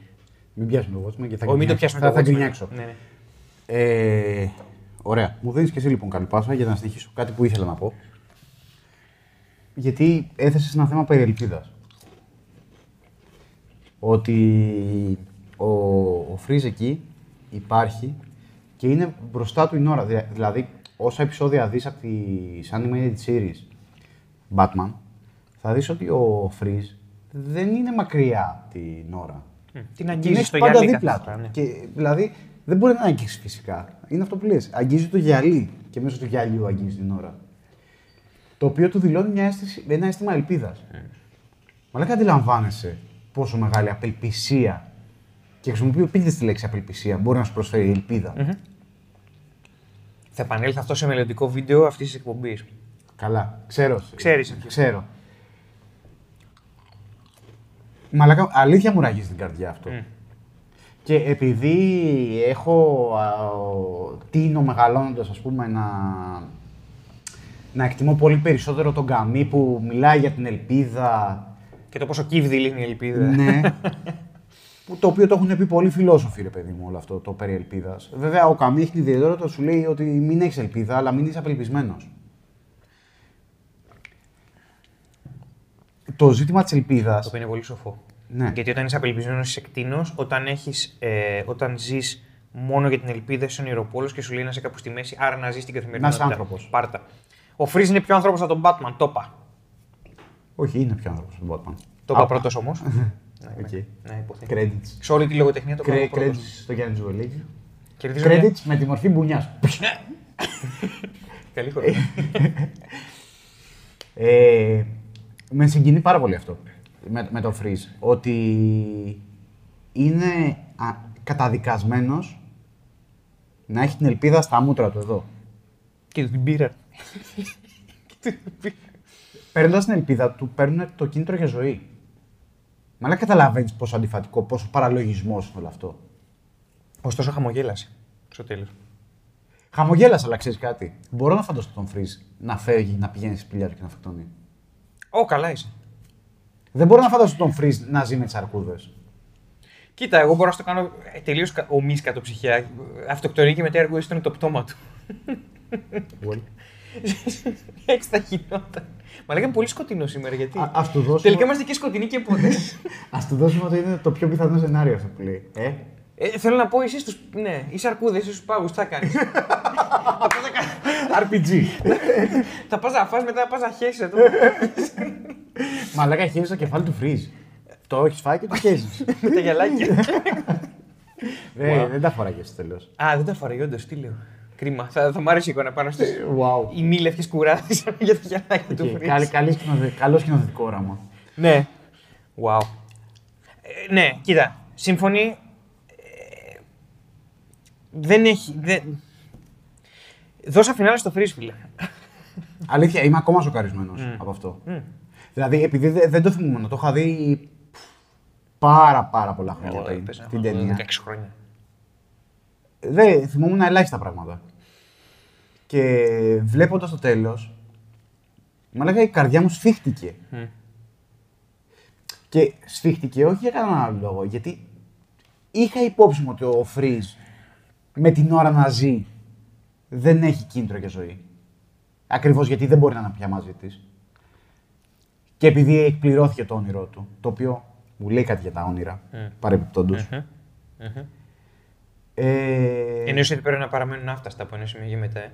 Μην πιάσουμε το Watchmen και θα γκρινιάξω. Θα, θα γκρινιάξω. Ναι, ναι. Ε, ωραία. Μου δίνεις και εσύ λοιπόν καλή πάσα για να συνεχίσω κάτι που ήθελα να πω. Γιατί έθεσες ένα θέμα περί ελπίδας. Ότι ο, ο Freeze εκεί υπάρχει και είναι μπροστά του η ώρα. Δηλαδή, όσα επεισόδια δεις από τις Animated Series Batman, θα δεις ότι ο Freeze δεν είναι μακριά την ώρα. Mm. Την αγγίζει στο γυαλί. Είναι πάντα δίπλα του. Ναι. Και, δηλαδή, δεν μπορεί να αγγίξει φυσικά. Είναι αυτό που λες. Αγγίζει το γυαλί και μέσω του γυαλιού αγγίζει την ώρα. Το οποίο του δηλώνει μια αίσθηση, ένα αίσθημα ελπίδας. Mm. Μα δεν αντιλαμβάνεσαι πόσο μεγάλη απελπισία, και χρησιμοποιώ πείτε τη λέξη απελπισία, μπορεί να σου προσφέρει η ελπίδα. Mm-hmm. Θα επανέλθω αυτό σε μελλοντικό βίντεο αυτής της εκπομπής. Καλά, ξέρω. Ξέρεις. Ξέρω. Μαλάκα, αλήθεια μου ραγίζει την καρδιά αυτό. Mm. Και επειδή έχω τείνω μεγαλώνοντας, ας πούμε, να... να εκτιμώ πολύ περισσότερο τον Καμί που μιλάει για την ελπίδα. Και το πόσο κύβδηλη είναι η ελπίδα. Ναι. Το οποίο το έχουν πει πολλοί φιλόσοφοι, ρε παιδί μου, όλο αυτό το περί ελπίδας. Βέβαια, ο Καμί έχει την ιδιαιτερότητα να σου λέει ότι μην έχεις ελπίδα, αλλά μην είσαι απελπισμένος. το ζήτημα της ελπίδας. Το οποίο είναι πολύ σοφό. Ναι. Γιατί όταν είσαι απελπισμένος, είσαι κτήνος, όταν, έχεις, ε, όταν ζεις μόνο για την ελπίδα, είσαι ονειροπόλος και σου λέει να είσαι κάπου στη μέση, άρα να ζεις την καθημερινότητα. Να είσαι άνθρωπος. Πάρτα. Ο Φρίζ είναι πιο άνθρωπος από τον Batman, το είπα. Όχι, είναι πιο άνθρωπος από τον Batman. Το είπα πρώτος όμως. Okay. Ναι, credits. Σε όλη τη λογοτεχνία το κάνω πρώτος. Credits στο Γιάννη Τζουβελίκη. Credits με τη μορφή μπουνιάς. Καλή χώρα. ε, με συγκινεί πάρα πολύ αυτό με, με τον Freeze. Ότι είναι α, καταδικασμένος να έχει την ελπίδα στα μούτρα του εδώ. Και την πήρα. Παίρνοντας την ελπίδα του, παίρνουν το κίνητρο για ζωή. Μα αλλά καταλαβαίνεις πόσο αντιφατικό, πόσο παραλογισμός όλο αυτό. Ωστόσο χαμογέλασε στο τέλος. Χαμογέλασε, αλλά ξέρεις κάτι. Μπορώ να φανταστώ τον Freeze να φεύγει, να πηγαίνει στη σπηλιά του και να φεκτώνει. Ω, καλά είσαι. Δεν μπορώ να φανταστώ τον Freeze να ζει με τις αρκούδες. Κοίτα, εγώ μπορώ να το κάνω τελείως ομοίς κατοψυχία. Αυτοκτονεί και μετά οι αρκούδες ήταν το πτώμα του. Well. Έτσι θα γινόταν. Μα λέγαμε πολύ σκοτεινό σήμερα γιατί. Α, ας του δώσουμε... Τελικά είμαστε και σκοτεινοί και πότες. Ας του δώσουμε ότι είναι το πιο πιθανό σενάριο αυτό που λέει. Ε? Ε, θέλω να πω εσείς τους. Ναι, είσαι αρκούδες, είσαι στους πάγους, τι θα κάνεις. αρ πι τζι. Θα πας να φας, μετά πας να χέσεις. Μαλάκα, χέσεις το κεφάλι του Freeze. Το έχεις φάει και το χέσεις. Με τα γυαλάκια. Δεν τα φοράγες τελείως. Α, δεν τα φοράγες, όντως, τι λέω. Κρίμα. Θα, θα μου άρεσε η εικόνα πάνω στις wow. ημίλευκες κουράδες για τα γυαλάκια okay. του Freeze. Καλ, καλ, καλό σκηνοθετικό όραμα. Ναι. Wow. Ε, ναι, κοίτα. Σύμφωνοι. Ε, δεν έχει... Δεν... Δώσα φινάλε στο Freeze, φίλε. Αλήθεια, είμαι ακόμα σοκαρισμένος mm. από αυτό. Mm. Δηλαδή, επειδή δεν, δεν το θυμούμαι, το είχα δει πάρα πάρα πολλά χρόνια. Εγώ, είπες, την ταινία. δεκαέξι χρόνια. Δεν θυμόμουν ελάχιστα πράγματα. Και βλέποντας το τέλος, μαλάκα, η καρδιά μου σφίχτηκε. Mm. Και σφίχτηκε όχι για κανέναν άλλο λόγο, γιατί είχα υπόψη μου ότι ο Freeze με την ώρα να ζει δεν έχει κίνητρο για ζωή. Ακριβώς γιατί δεν μπορεί να είναι πια μαζί της. Και επειδή εκπληρώθηκε το όνειρό του, το οποίο μου λέει κάτι για τα όνειρα, mm. παρεμπιπτόντως. Mm-hmm. Mm-hmm. Ε... Εννοείς ότι πρέπει να παραμένουν άφταστα από ένα σημείο και μετά. Ε,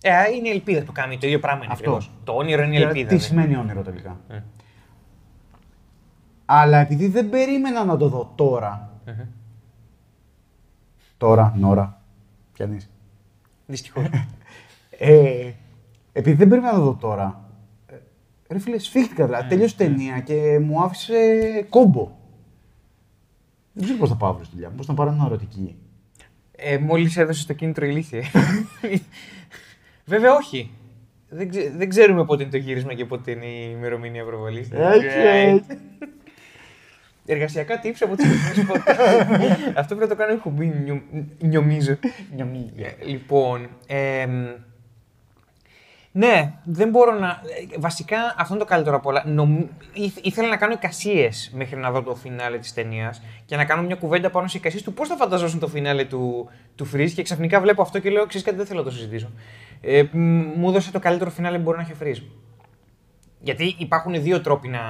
ε είναι η ελπίδα που κάνει, το ίδιο πράγμα είναι. Αυτό. Το όνειρο είναι η ελπίδα. Τι δε. σημαίνει όνειρο τελικά. Mm. Αλλά επειδή δεν περίμενα να το δω τώρα. Mm-hmm. Τώρα, νώρα. Πιανείς. Δυστυχώς. ε, επειδή δεν περίμενα να το δω τώρα. Ρε φίλε, σφίχτηκα δηλαδή. Mm. Τέλειωσε ταινία και μου άφησε κόμπο. Δεν ξέρω πώς θα πάω αύριο στη δουλειά. Πώς θα πάρω ένα ερωτική. Ε, μόλις έδωσε το κίνητρο ηλίθιε. Βέβαια όχι. Δεν, ξε, δεν ξέρουμε πότε είναι το γύρισμα και πότε είναι η ημερομηνία προβολής. Okay. Εργασιακά tips από τις φορές. Αυτό πρέπει να το κάνω χουμπί, νιωμίζω. Λοιπόν, ε, ναι, δεν μπορώ να... Βασικά, αυτό είναι το καλύτερο απ' όλα. Νομ... Ήθελα να κάνω εικασίες μέχρι να δω το φινάλε της ταινίας και να κάνω μια κουβέντα πάνω σε εικασίες του πώς θα φανταζόσουν το φινάλε του, του Freeze και ξαφνικά βλέπω αυτό και λέω, ξέρεις κάτι, δεν θέλω να το συζητήσω. Ε, μου έδωσε το καλύτερο φινάλε που μπορεί να έχει ο Freeze. Γιατί υπάρχουν δύο τρόποι να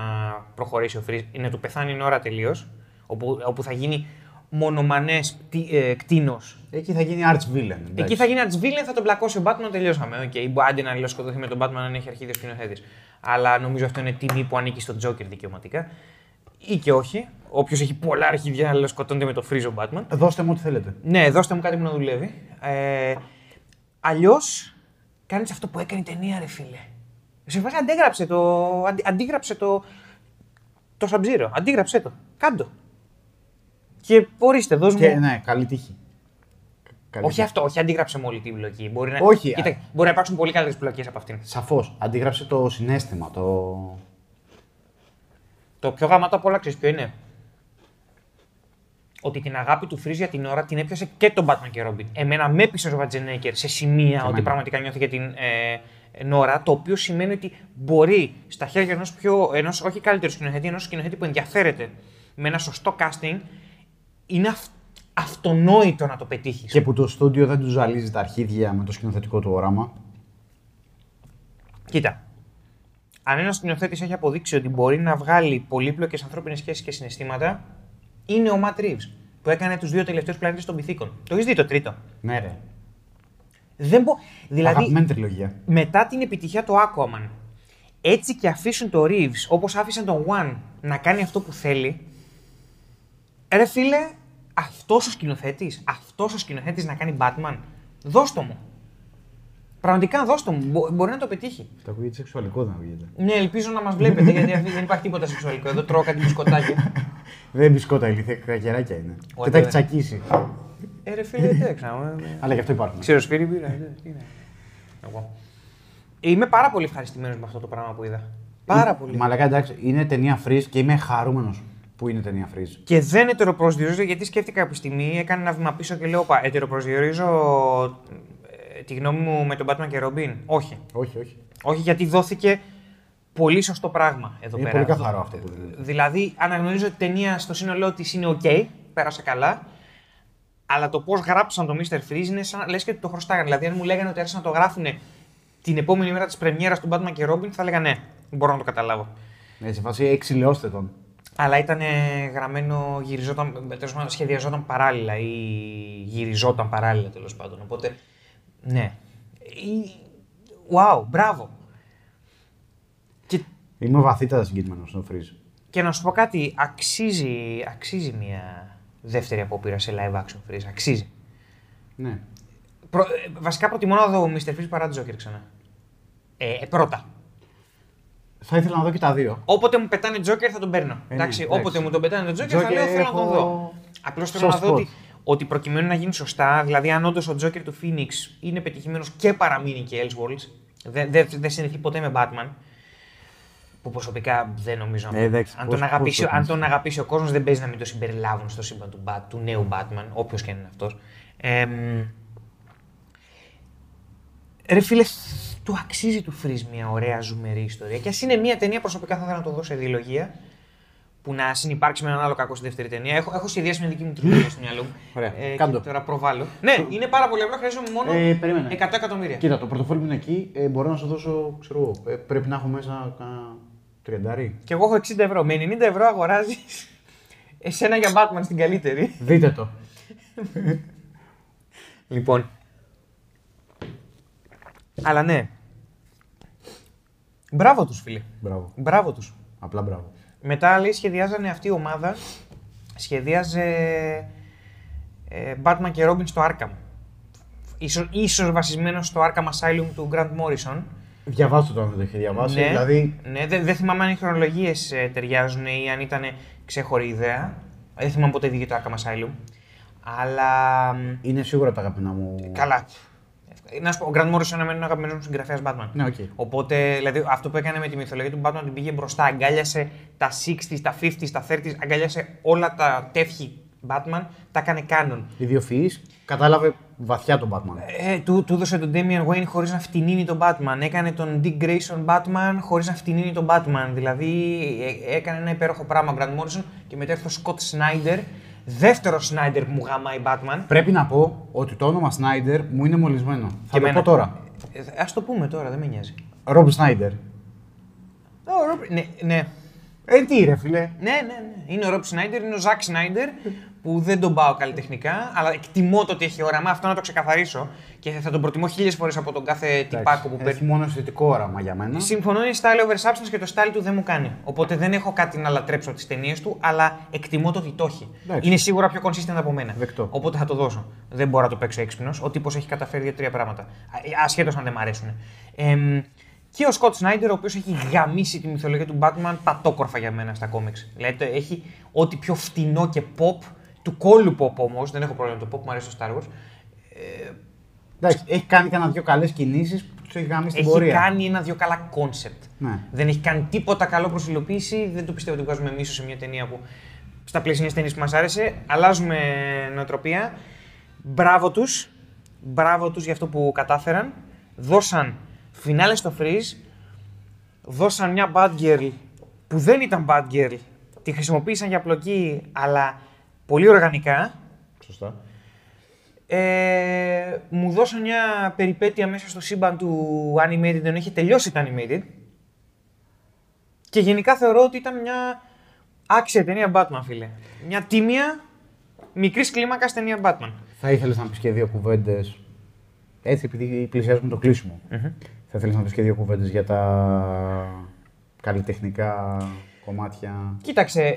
προχωρήσει ο Freeze. Είναι να του πεθάνει η ώρα τελείως, όπου, όπου θα γίνει μονομανές ε, κτήνος. Εκεί θα γίνει arch villain. Εκεί θα γίνει arch villain, θα τον πλακώσει ο Batman, τελειώσαμε. Okay. Άντε να λέω σκοτωθεί με τον Batman αν έχει αρχίδιο σκηνοθέτης. Αλλά νομίζω αυτό είναι τιμή που ανήκει στον Joker δικαιωματικά. Ή και όχι. Όποιος έχει πολλά αρχίδια, αλλά σκοτώνεται με το Freeze ο Batman. Δώστε μου ό,τι θέλετε. Ναι, δώστε μου κάτι που να δουλεύει. Ε, αλλιώς κάνεις αυτό που έκανε η ταινία, ρε φίλε. Σε φάση αντέγραψε το. Αντι, αντίγραψε το. Το Sub-Zero. Αντίγραψε το. Κάντο. Και ορίστε, δώσ' μου. Και, ναι, καλή τύχη. Καλή όχι τύχη. Αυτό, όχι αντίγραψε με όλη την μπλοκή. Μπορεί να, όχι, κοίτα, α... μπορεί να υπάρξουν πολύ καλύτερες μπλοκές από αυτήν. Σαφώς. Αντίγραψε το συναίσθημα, το. Το πιο γαμάτο απ' όλα ξέρεις ποιο είναι. Ότι την αγάπη του Freeze για την ώρα την έπιασε και τον Batman και Robin. Εμένα με έπεισε ο Schwarzenegger σε σημεία ότι εμένα. Πραγματικά νιώθει για την ε, ώρα, το οποίο σημαίνει ότι μπορεί στα χέρια ενός πιο. Ενός, όχι καλύτερου σκηνοθέτη, ενός σκηνοθέτη που ενδιαφέρεται με ένα σωστό casting. Είναι αυ... αυτονόητο να το πετύχεις. Και που το στούντιο δεν του ζαλίζει τα αρχίδια με το σκηνοθετικό του όραμα. Κοίτα. αν ένας σκηνοθέτης έχει αποδείξει ότι μπορεί να βγάλει πολύπλοκες ανθρώπινες σχέσεις και συναισθήματα, είναι ο Ματ Ρίβς που έκανε τους δύο τελευταίους πλανήτες των Πυθίκων. Το έχεις δει το τρίτο? Ναι, ρε. Δεν μπο... δηλαδή, αγαπημένη τριλογία. Μετά την επιτυχία του Aquaman, έτσι και αφήσουν το Ρίβς, όπως άφησαν τον One να κάνει αυτό που θέλει. Ρε φίλε, αυτός ο σκηνοθέτης, αυτός ο σκηνοθέτης να κάνει Batman, δώστο μου. Πραγματικά δώστο μου, μπορεί να το πετύχει. Το ακούγεται σεξουαλικό να βγείτε. Ναι, ελπίζω να μας βλέπετε, γιατί δεν υπάρχει τίποτα σεξουαλικό. Εδώ τρώω κάτι μπισκοτάκια. Δεν μπισκότα, ηλίθεια, κρακεράκια είναι. Και τα έχει τσακίσει. Ε, ρε φίλε, δεν ξέρω. Αλλά γι' αυτό υπάρχουν. Ξηροσφύρι, πήρα. Είμαι πάρα πολύ ευχαριστημένος με αυτό το πράγμα που είδα. Πάρα πολύ. Μαλάκα, εντάξει, είναι ταινία Freeze και είμαι χαρούμενος που είναι ταινία Freeze. Και δεν ετεροπροσδιορίζω, γιατί σκέφτηκα κάποια στιγμή, έκανα ένα βήμα πίσω και λέω: ετεροπροσδιορίζω τη γνώμη μου με τον Batman και Robin. Όχι. Όχι, όχι. Όχι, γιατί δόθηκε πολύ σωστό πράγμα εδώ είναι πέρα. Είναι πολύ καθαρό αυτό που δηλαδή. Δηλαδή, αναγνωρίζω ότι η ταινία στο σύνολό της είναι OK, πέρασε καλά. Αλλά το πώς γράψαν το μίστερ Freeze είναι σαν λες και ότι το χρωστάγανε. Δηλαδή, αν μου λέγανε ότι άρχισαν να το γράφουν την επόμενη μέρα της πρεμιέρας του Batman και Robin, θα έλεγα ναι, μπορώ να το καταλάβω. Ναι, σε φάση εξηλαιώστε τον. Αλλά ήταν γραμμένο, γυριζόταν, σχεδιαζόταν παράλληλα ή γυριζόταν παράλληλα τέλος πάντων. Οπότε, ναι. Wow, μπράβο. Και... είμαι βαθύτατα συγκινημένος στο Freeze. Και να σου πω κάτι, αξίζει, αξίζει μια δεύτερη απόπειρα σε live action Freeze. Αξίζει. Ναι. Προ... βασικά προτιμώ να δω μίστερ Freeze παρά Joker ξανά. Ε, πρώτα. Θα ήθελα να δω και τα δύο. Όποτε μου πετάνε Joker θα τον παίρνω. Ε, εντάξει, εντάξει. Όποτε μου τον πετάνε Joker, Joker θα λέω θέλω έχω... να τον δω. Απλώς θέλω να δω ότι, ότι προκειμένου να γίνει σωστά, δηλαδή αν όντως ο Joker του Phoenix είναι πετυχημένος και παραμείνει και Elseworlds, δεν δε, δε συνεχεί ποτέ με Batman, που προσωπικά δεν νομίζω. Ε, εντάξει, αν, πώς, τον αγαπήσει, πώς, αν τον αγαπήσει ο κόσμος, δεν παίζει να μην το συμπεριλάβουν στο σύμπαν του, του νέου Batman, όποιος και αν είναι αυτός. Ε, ρε φίλε, του αξίζει του Freeze μια ωραία ζουμερή ιστορία. Και ας είναι μια ταινία, προσωπικά θα ήθελα να το δω σε διλογία που να συνυπάρξει με έναν άλλο κακό στη δεύτερη ταινία. Έχω, έχω σχεδιάσει μια δική μου τριλογία στο μυαλό μου. Ωραία. Ε, και τώρα προβάλλω. Ναι, είναι πάρα πολύ απλό. Χρειάζομαι μόνο ε, εκατό εκατομμύρια. Κοίτα, το πορτοφόλι μου είναι εκεί. Ε, μπορώ να σου δώσω, ξέρω, ε, πρέπει να έχω μέσα κανένα τριαντάρι. Και εγώ έχω εξήντα ευρώ. Με ενενήντα ευρώ αγοράζει εσένα για Batman στην καλύτερη. Δείτε το. Λοιπόν. Αλλά ναι. Μπράβο τους, φίλε. Μπράβο. Μπράβο τους. Απλά μπράβο. Μετά, λέει, σχεδιάζανε αυτή η ομάδα, σχεδίαζε ε, Batman και Robin στο Arkham. Ίσως, ίσως βασισμένο στο Arkham Asylum του Grant Morrison. Διαβάζω το αν δεν το είχε διαβάσει. Ναι, δηλαδή... ναι, δεν δε θυμάμαι αν οι χρονολογίες ε, ταιριάζουν ή αν ήταν ξέχωρη ιδέα. Δεν θυμάμαι πότε βγήκε το Arkham Asylum. Αλλά... είναι σίγουρα τα αγαπημένα μου... καλά. Να σου πω, ο Grant Morrison είναι ο αγαπημένος μου συγγραφέας Batman. Ναι, okay. Οπότε, δηλαδή, αυτό που έκανε με τη μυθολογία του Batman, την πήγε μπροστά, αγκάλιασε τα εξήντα, τα πενήντα, τα τριάντα, αγκάλιασε όλα τα τεύχη Batman, τα έκανε κάνον. Ιδιοφυής, κατάλαβε βαθιά τον Batman. Ε, του, του έδωσε τον Damian Wayne χωρίς να φτηνίνει τον Batman, έκανε τον Dick Grayson Batman χωρίς να φτηνίνει τον Batman. Δηλαδή, έκανε ένα υπέροχο πράγμα Grant Morrison και μετά έρθει ο Scott Snyder. Δεύτερο Snyder που μου γαμάει Batman. Πρέπει να πω ότι το όνομα Snyder μου είναι μολυσμένο. Και θα εμένα. Το πω τώρα. Ε, ας το πούμε τώρα, δεν με νοιάζει. Rob Snyder. Oh, Rob... ναι, ναι. Ε, τι ρε φίλε. Ναι, ναι, ναι. Είναι ο Rob Snyder, είναι ο Zack Snyder που δεν τον πάω καλλιτεχνικά, αλλά εκτιμώ το ότι έχει όραμα. Αυτό να το ξεκαθαρίσω και θα τον προτιμώ χίλιες φορές από τον κάθε τυπάκο που παίρνει. Έχει μόνο αισθητικό όραμα για μένα. Συμφωνώ, είναι style over substance και το style του δεν μου κάνει. Οπότε δεν έχω κάτι να λατρέψω από τις ταινίες του, αλλά εκτιμώ το ότι το έχει. Εντάξει. Είναι σίγουρα πιο consistent από μένα. Δεκτό. Οπότε θα το δώσω. Δεν μπορώ να το παίξω έξυπνος. Ο τύπος έχει καταφέρει δύο-τρία πράγματα. Ασχέτως αν δεν μ' αρέσουν. Ε, και ο Σκοτ Σνάιντερ, ο οποίος έχει γαμίσει τη μυθολογία του Batman πατόκορφα για μένα στα κόμιξ. Δηλαδή έχει ό,τι πιο φτηνό και pop. Του κόλλου pop όμως, δεν έχω πρόβλημα με το pop, μου αρέσει το Star Wars. Ε, εντάξει, έχει κάνει κανένα δυο καλές κινήσεις που τους έχει γάμει στην έχει πορεία. Έχει κάνει ένα-δυο καλά concept. Ναι. Δεν έχει κάνει τίποτα καλό προς υλοποίηση. Δεν το πιστεύω ότι βγάζουμε μίσος σε μια ταινία που στα πλαίσια μιας ταινίας που μας άρεσε. Αλλάζουμε νοοτροπία. Μπράβο τους. Μπράβο τους για αυτό που κατάφεραν. Δώσαν φινάλε στο Freeze. Δώσαν μια bad girl που δεν ήταν bad girl. Τη χρησιμοποίησαν για πλοκή, αλλά. Πολύ οργανικά. Σωστά. Ε, μου δώσαν μια περιπέτεια μέσα στο σύμπαν του Animated, ενώ είχε τελειώσει το Animated. Και γενικά θεωρώ ότι ήταν μια άξια ταινία Batman, φίλε. Μια τίμια, μικρής κλίμακας ταινία Batman. Θα ήθελες να πεις και δύο κουβέντες, έτσι επειδή πλησιάζουμε το κλείσιμο. Mm-hmm. Θα ήθελες να πεις και δύο κουβέντες για τα καλλιτεχνικά κομμάτια. Κοίταξε, ε,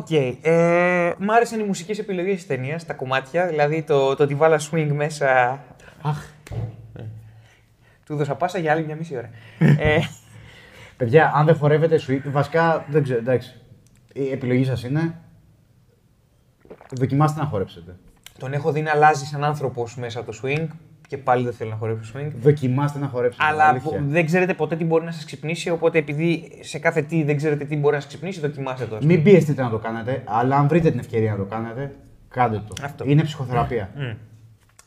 okay. ε, μ' άρεσαν οι μουσικές επιλογές της ταινίας, τα κομμάτια, δηλαδή το, το ότι βάλα swing μέσα. Αχ, του έδωσα πάσα για άλλη μια μισή ώρα. ε, Παιδιά, αν δεν χορεύετε swing, βασικά δεν ξέρω, εντάξει, η επιλογή σας είναι, δοκιμάστε να χορέψετε. Τον έχω δει να αλλάζει σαν άνθρωπος μέσα το swing και πάλι δεν θέλω να χορέψω swing. Δοκιμάστε να χορέψετε. Αλλά δεν ξέρετε ποτέ τι μπορεί να σας ξυπνήσει, οπότε επειδή σε κάθε τι δεν ξέρετε τι μπορεί να σας ξυπνήσει, δοκιμάστε το. Μην πιεστείτε να το κάνετε, αλλά αν βρείτε την ευκαιρία να το κάνετε, κάντε το. Αυτό. Είναι ψυχοθεραπεία. Mm. Mm.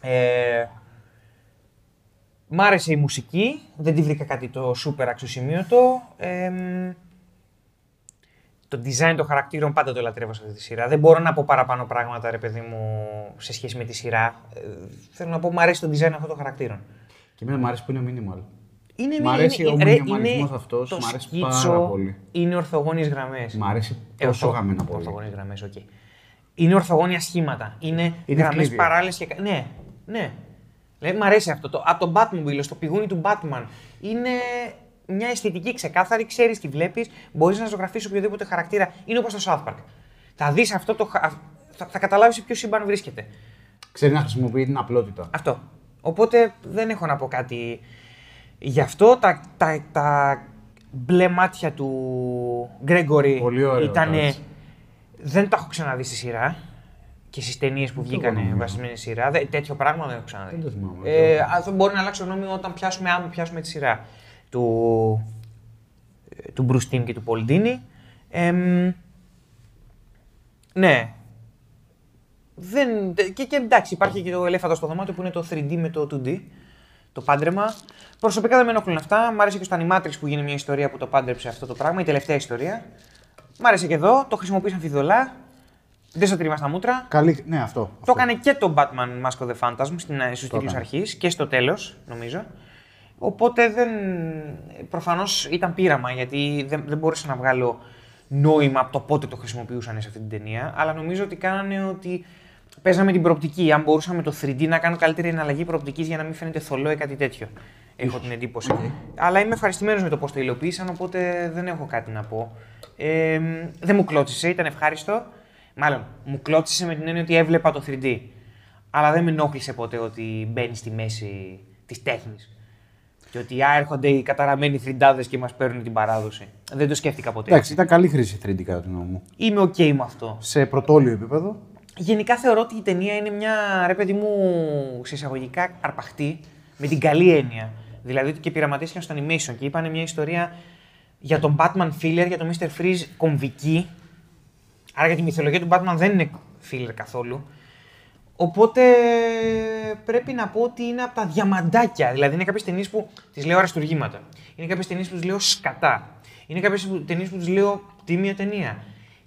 Ε... Μ' άρεσε η μουσική, δεν τη βρήκα κάτι το super αξιοσημείωτο. Ε, το design των χαρακτήρων πάντα το λατρεύω σε αυτή τη σειρά. Δεν μπορώ να πω παραπάνω πράγματα, ρε παιδί μου, σε σχέση με τη σειρά. Ε, θέλω να πω, μ' αρέσει το design αυτών των χαρακτήρων. Και εμένα μ' αρέσει που είναι minimal. Είναι minimal. Μ' αρέσει είναι, ο minimalismος αυτός, το μ' αρέσει σκίτσο, πάρα πολύ. Είναι ορθογώνιες γραμμές. Μ' αρέσει τόσο γαμμένα πολύ. Ορθογώνιες γραμμές, οκ. Okay. Είναι ορθογώνια σχήματα. Είναι, είναι γραμμές παράλληλες και. Ναι, ναι. Δηλαδή, μ' αρέσει αυτό. Το, από τον Batmobile, στο πηγούνι του Batman. Είναι μια αισθητική ξεκάθαρη, ξέρεις τι βλέπεις, μπορείς να ζωγραφίσεις οποιοδήποτε χαρακτήρα. Είναι όπως στο South Park. Θα δεις αυτό, το, θα, θα καταλάβεις σε ποιο σύμπαν βρίσκεται. Ξέρει να χρησιμοποιεί την απλότητα. Αυτό. Οπότε δεν έχω να πω κάτι γι' αυτό. Τα, τα, τα μπλε μάτια του Γκρέγκορι ήταν. Δεν τα έχω ξαναδεί στη σειρά. Και στις ταινίες που βγήκανε βασισμένη σειρά. Τέτοιο πράγμα δεν έχω ξαναδεί. Δεν το θυμάμαι. Ε, αυτό μπορεί να αλλάξω γνώμη όταν πιάσουμε, άμα πιάσουμε τη σειρά του, του Bruce Timm και του Paul Dini. Ε, ναι. Δεν, και, και εντάξει, υπάρχει και το ελέφαντο στο δωμάτιο που είναι το θρι ντι με το του ντι. Το πάντρεμα. Προσωπικά δεν με ενοχλούν αυτά. Μ' άρεσε και στο Animatrix που γίνει μια ιστορία που το πάντρεψε αυτό το πράγμα, η τελευταία ιστορία. Μ' άρεσε και εδώ, το χρησιμοποίησαν φιδωλά. Δεν στο τρίβα στα μούτρα. Καλή, ναι, αυτό. Το αυτό. Έκανε και το Batman Mask of the Phantasm στους τίτλους αρχής και στο τέλος, νομίζω. Οπότε δεν. Προφανώς ήταν πείραμα γιατί δεν, δεν μπορούσα να βγάλω νόημα από το πότε το χρησιμοποιούσαν σε αυτή την ταινία. Αλλά νομίζω ότι κάνανε ότι. Παίζαμε την προοπτική. Αν μπορούσαμε το θρι ντι να κάνω καλύτερη εναλλαγή προοπτικής για να μην φαίνεται θολό ή κάτι τέτοιο. Έχω την εντύπωση. Αλλά είμαι ευχαριστημένος με το πώς το υλοποίησαν, οπότε δεν έχω κάτι να πω. Ε, δεν μου κλώτσισε, ήταν ευχάριστο. Μάλλον, μου κλώτσισε με την έννοια ότι έβλεπα το θρι ντι. Αλλά δεν με ενόχλησε ποτέ ότι μπαίνει στη μέση της τέχνης. Και ότι α, έρχονται οι καταραμένοι θριντάδες και μας παίρνουν την παράδοση. Δεν το σκέφτηκα ποτέ. Εντάξει, ήταν καλή χρήση θρι ντι κατά την γνώμη μου. Είμαι οκ okay με αυτό. Σε πρωτόλιο επίπεδο. Γενικά θεωρώ ότι η ταινία είναι μια, ρε παιδί μου, σε εισαγωγικά αρπαχτή, με την καλή έννοια. Δηλαδή ότι και πειραματίστηκαν στο animation και είπανε μια ιστορία για τον Batman filler, για τον μίστερ Freeze κομβική. Άρα για τη μυθολογία του Batman δεν είναι filler καθόλου. Οπότε πρέπει να πω ότι είναι από τα διαμαντάκια. Δηλαδή είναι κάποιες ταινίες που τις λέω αριστουργήματα. Είναι κάποιες ταινίες που τις λέω σκατά. Είναι κάποιες ταινίες που τις λέω τίμια ταινία.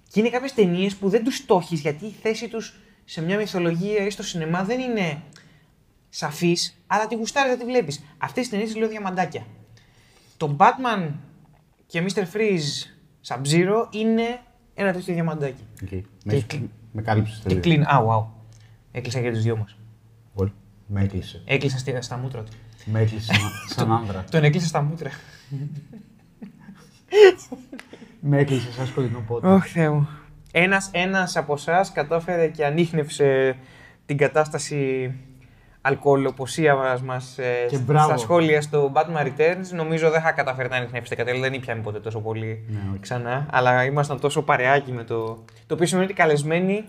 Και είναι κάποιες ταινίες που δεν τους στόχεις γιατί η θέση τους σε μια μυθολογία ή στο σινεμά δεν είναι σαφής, αλλά τη γουστάρεις να τη βλέπεις. Αυτές τις ταινίες τις λέω διαμαντάκια. Το Batman και μίστερ Freeze Sub-Zero είναι. Ένα τέτοιο διαμαντάκι. Okay. Με, κλ... με κάλυψες τελείως. Και κλείνει. Άου, άου. Έκλεισα για τους δυο μας. Well, με έκλεισε. Έκλεισα στα, στα μούτρα του. Με έκλεισε σαν άνδρα. Τον έκλεισα στα μούτρα. Με έκλεισε σαν σκοτεινό πότη. Ωχ, Θεέ μου. Ένας, ένας από εσάς κατάφερε και ανίχνευσε την κατάσταση αλκοολοποσίας μας ε, στα σχόλια στο Batman Returns. Νομίζω δεν θα καταφέρει να ανιχνεύσετε κατέλη, δεν ήπιαμε ποτέ τόσο πολύ ναι, ξανά. Αλλά ήμασταν τόσο παρεάκι με το. Το οποίο σημαίνει ότι καλεσμένοι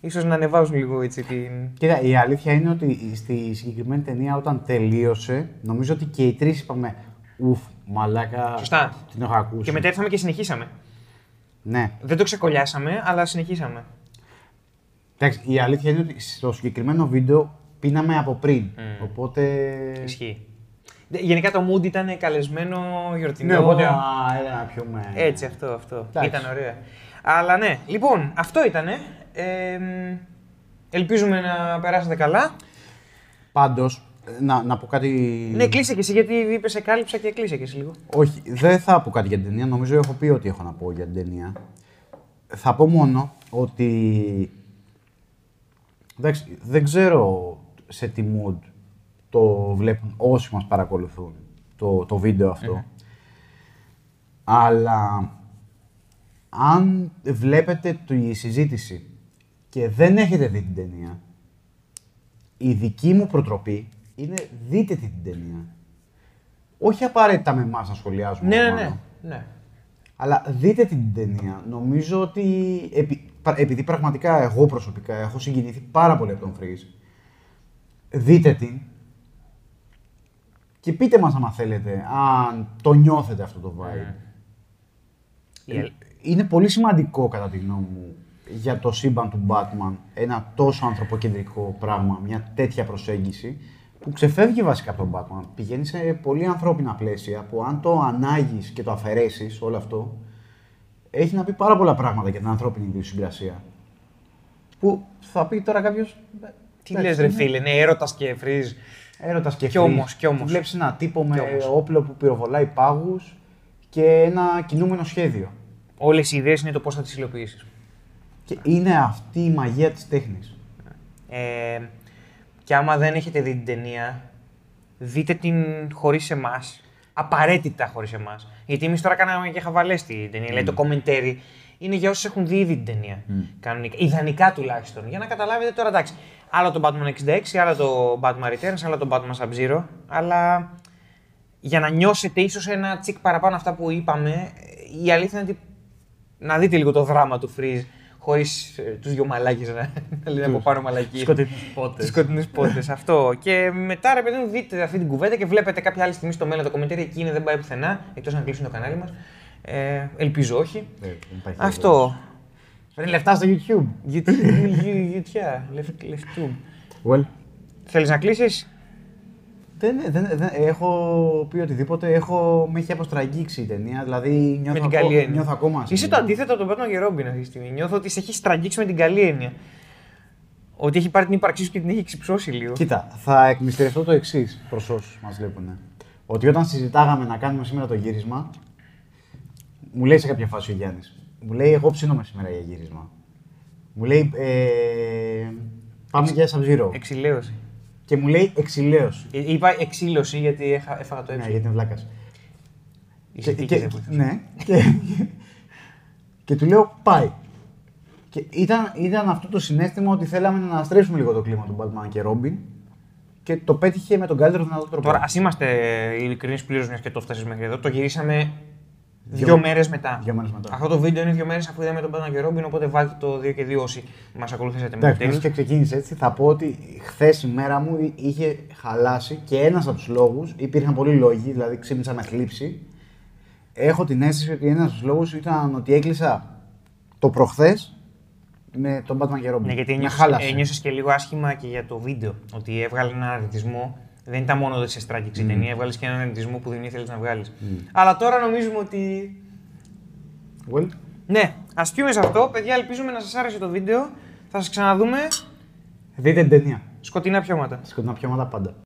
ίσως να ανεβάζουν λίγο έτσι την. Κοίτα, η αλήθεια είναι ότι στη συγκεκριμένη ταινία όταν τελείωσε, νομίζω ότι και οι τρεις είπαμε ουφ, μαλάκα. Σωστά. Την έχω ακούσει. Και μετά ήρθαμε και συνεχίσαμε. Ναι. Δεν το ξεκολλιάσαμε, αλλά συνεχίσαμε. Εντάξει, η αλήθεια είναι ότι στο συγκεκριμένο βίντεο. Πίναμε από πριν, mm. οπότε. Ισχύει. Γενικά το mood ήταν καλεσμένο γιορτινό. Ναι, οπότε. Α, έλα να πιούμε. Έτσι, αυτό, αυτό. Τάξη. Ήταν ωραία. Αλλά ναι, λοιπόν, αυτό ήτανε. Ε, ελπίζουμε να περάσετε καλά. Πάντως, Να, να πω κάτι. Ναι, κλείσε και εσύ, γιατί είπες εκάλυψα και κλείσε και εσύ λίγο. Όχι, δεν θα πω κάτι για την ταινία. Νομίζω έχω πει ό,τι έχω να πω για την ταινία. Θα πω μόνο ότι. Εντάξει, δεν ξέρω σε τι mood το βλέπουν όσοι μας παρακολουθούν το, το βίντεο αυτό. Mm-hmm. Αλλά αν βλέπετε τη συζήτηση και δεν έχετε δει την ταινία, η δική μου προτροπή είναι δείτε την ταινία. Όχι απαραίτητα με εμάς να σχολιάζουμε. Ναι, ναι, ναι. Αλλά δείτε την ταινία. Νομίζω ότι, επει, επειδή πραγματικά εγώ προσωπικά έχω συγκινηθεί πάρα πολύ από τον Freeze, δείτε την και πείτε μας άμα θέλετε, αν το νιώθετε αυτό το vibe. Yeah. Ε, είναι πολύ σημαντικό κατά τη γνώμη μου για το σύμπαν του Batman, ένα τόσο ανθρωποκεντρικό πράγμα, μια τέτοια προσέγγιση που ξεφεύγει βασικά από τον Batman. Πηγαίνει σε πολύ ανθρώπινα πλαίσια που αν το ανάγεις και το αφαιρέσεις όλο αυτό, έχει να πει πάρα πολλά πράγματα για την ανθρώπινη συγκρασία. Που θα πει τώρα κάποιος. Τι λες ρε φίλε, ναι, έρωτας και Φριζ. Έρωτας και Φριζ. Κι όμως, κι όμως. Βλέπεις έναν τύπο με όπλο που πυροβολάει πάγους και ένα κινούμενο σχέδιο. Όλες οι ιδέες είναι το πώς θα τις υλοποιήσεις. Και είναι αυτή η μαγεία της τέχνης. Ε, και άμα δεν έχετε δει την ταινία, δείτε την χωρίς εμάς. Απαραίτητα χωρίς εμάς. Γιατί εμείς τώρα κάναμε και χαβαλές την ταινία. Mm. Δηλαδή το commentary είναι για όσους έχουν δει ήδη την ταινία. Mm. Κανονικά, ιδανικά τουλάχιστον. Για να καταλάβετε τώρα, εντάξει. Άλλο το Batman εξήντα έξι, άλλο το Batman Returns, άλλο το Batman Sub-Zero. Αλλά για να νιώσετε ίσως ένα τσικ παραπάνω αυτά που είπαμε, η αλήθεια είναι ότι να δείτε λίγο το δράμα του Freeze. Χωρίς ε, τους δυο μαλάκες να, να λένε από πάνω μαλακίες. Σκοτεινούς πότες. Σκοτεινούς πότες, αυτό. Και μετά ρε παιδί μου, δείτε αυτή την κουβέντα και βλέπετε κάποια άλλη στιγμή στο μέλλον το κομμεντέρι. Εκεί είναι, δεν πάει πουθενά, εκτός να κλείσουν το κανάλι μας. Ε, ελπίζω όχι. Ε, αυτό. Φέρνει λεφτά στο YouTube. YouTube. Well. Θέλεις να κλείσεις? Δεν, δεν, δεν έχω πει οτιδήποτε, έχω, με έχει αποστραγγίξει η ταινία, δηλαδή νιώθω, με την καλή έννοια. Νιώθω ακόμα. Είσαι σημεία. Το αντίθετο από τον Batman και Robin αυτή τη στιγμή. Νιώθω ότι σε έχει στραγγίξει με την καλή έννοια. Ότι έχει πάρει την ύπαρξή σου και την έχει ξυψώσει λίγο. Κοίτα, θα εκμυστηρευτώ το εξής προς όσους μας βλέπουνε. Ότι όταν συζητάγαμε να κάνουμε σήμερα το γύρισμα, μου λέει σε κάποια φάση ο Γιάννης, μου λέει εγώ ψήνομαι σήμερα για γύρισμα. Μου λέει ε, πάμε για Sub-Zero. Εξηλαίωση. Και μου λέει εξηλαίωση. Είπα εξήλωση γιατί έχα, έφαγα το έψιλο. Ναι, γιατί είναι βλάκας. Και, και, ναι. και, και, και του λέω πάει. Και ήταν, ήταν αυτό το συνέστημα ότι θέλαμε να αναστρέψουμε λίγο το κλίμα του Batman και Robin και το πέτυχε με τον καλύτερο δυνατό τρόπο. Τώρα, ας είμαστε ειλικρινείς πλήρως, μιας και το φτάσεις μέχρι εδώ, το γυρίσαμε δύο, δύο, μέρες μετά. δύο μέρες μετά. Αυτό το βίντεο είναι δύο μέρες αφού είδαμε τον Batman και Robin, οπότε βάλτε το δύο και δύο όσοι μας ακολουθήσατε μέχρι τέλος. Και ξεκίνησε έτσι, θα πω ότι χθες η μέρα μου είχε χαλάσει και ένας από τους λόγους, υπήρχαν πολλοί λόγοι, δηλαδή ξύπνησα με θλίψη. Έχω την αίσθηση ότι ένας από τους λόγους ήταν ότι έκλεισα το προχθές με τον Batman και Robin. Ναι, γιατί ένιωσες και λίγο άσχημα και για το βίντεο, ότι έβγαλε έναν αρνητισμό. Δεν ήταν μόνο ότι σε στράκηξε η ταινία, έβγαλες και έναν ενδυσμό που δεν ήθελες να βγάλεις. Mm. Αλλά τώρα νομίζουμε ότι. Well. Ναι, ας πιούμε σε αυτό. Παιδιά, ελπίζουμε να σας άρεσε το βίντεο. Θα σας ξαναδούμε. Δείτε την ταινία. Σκοτεινά πιώματα. Σκοτεινά πιώματα πάντα.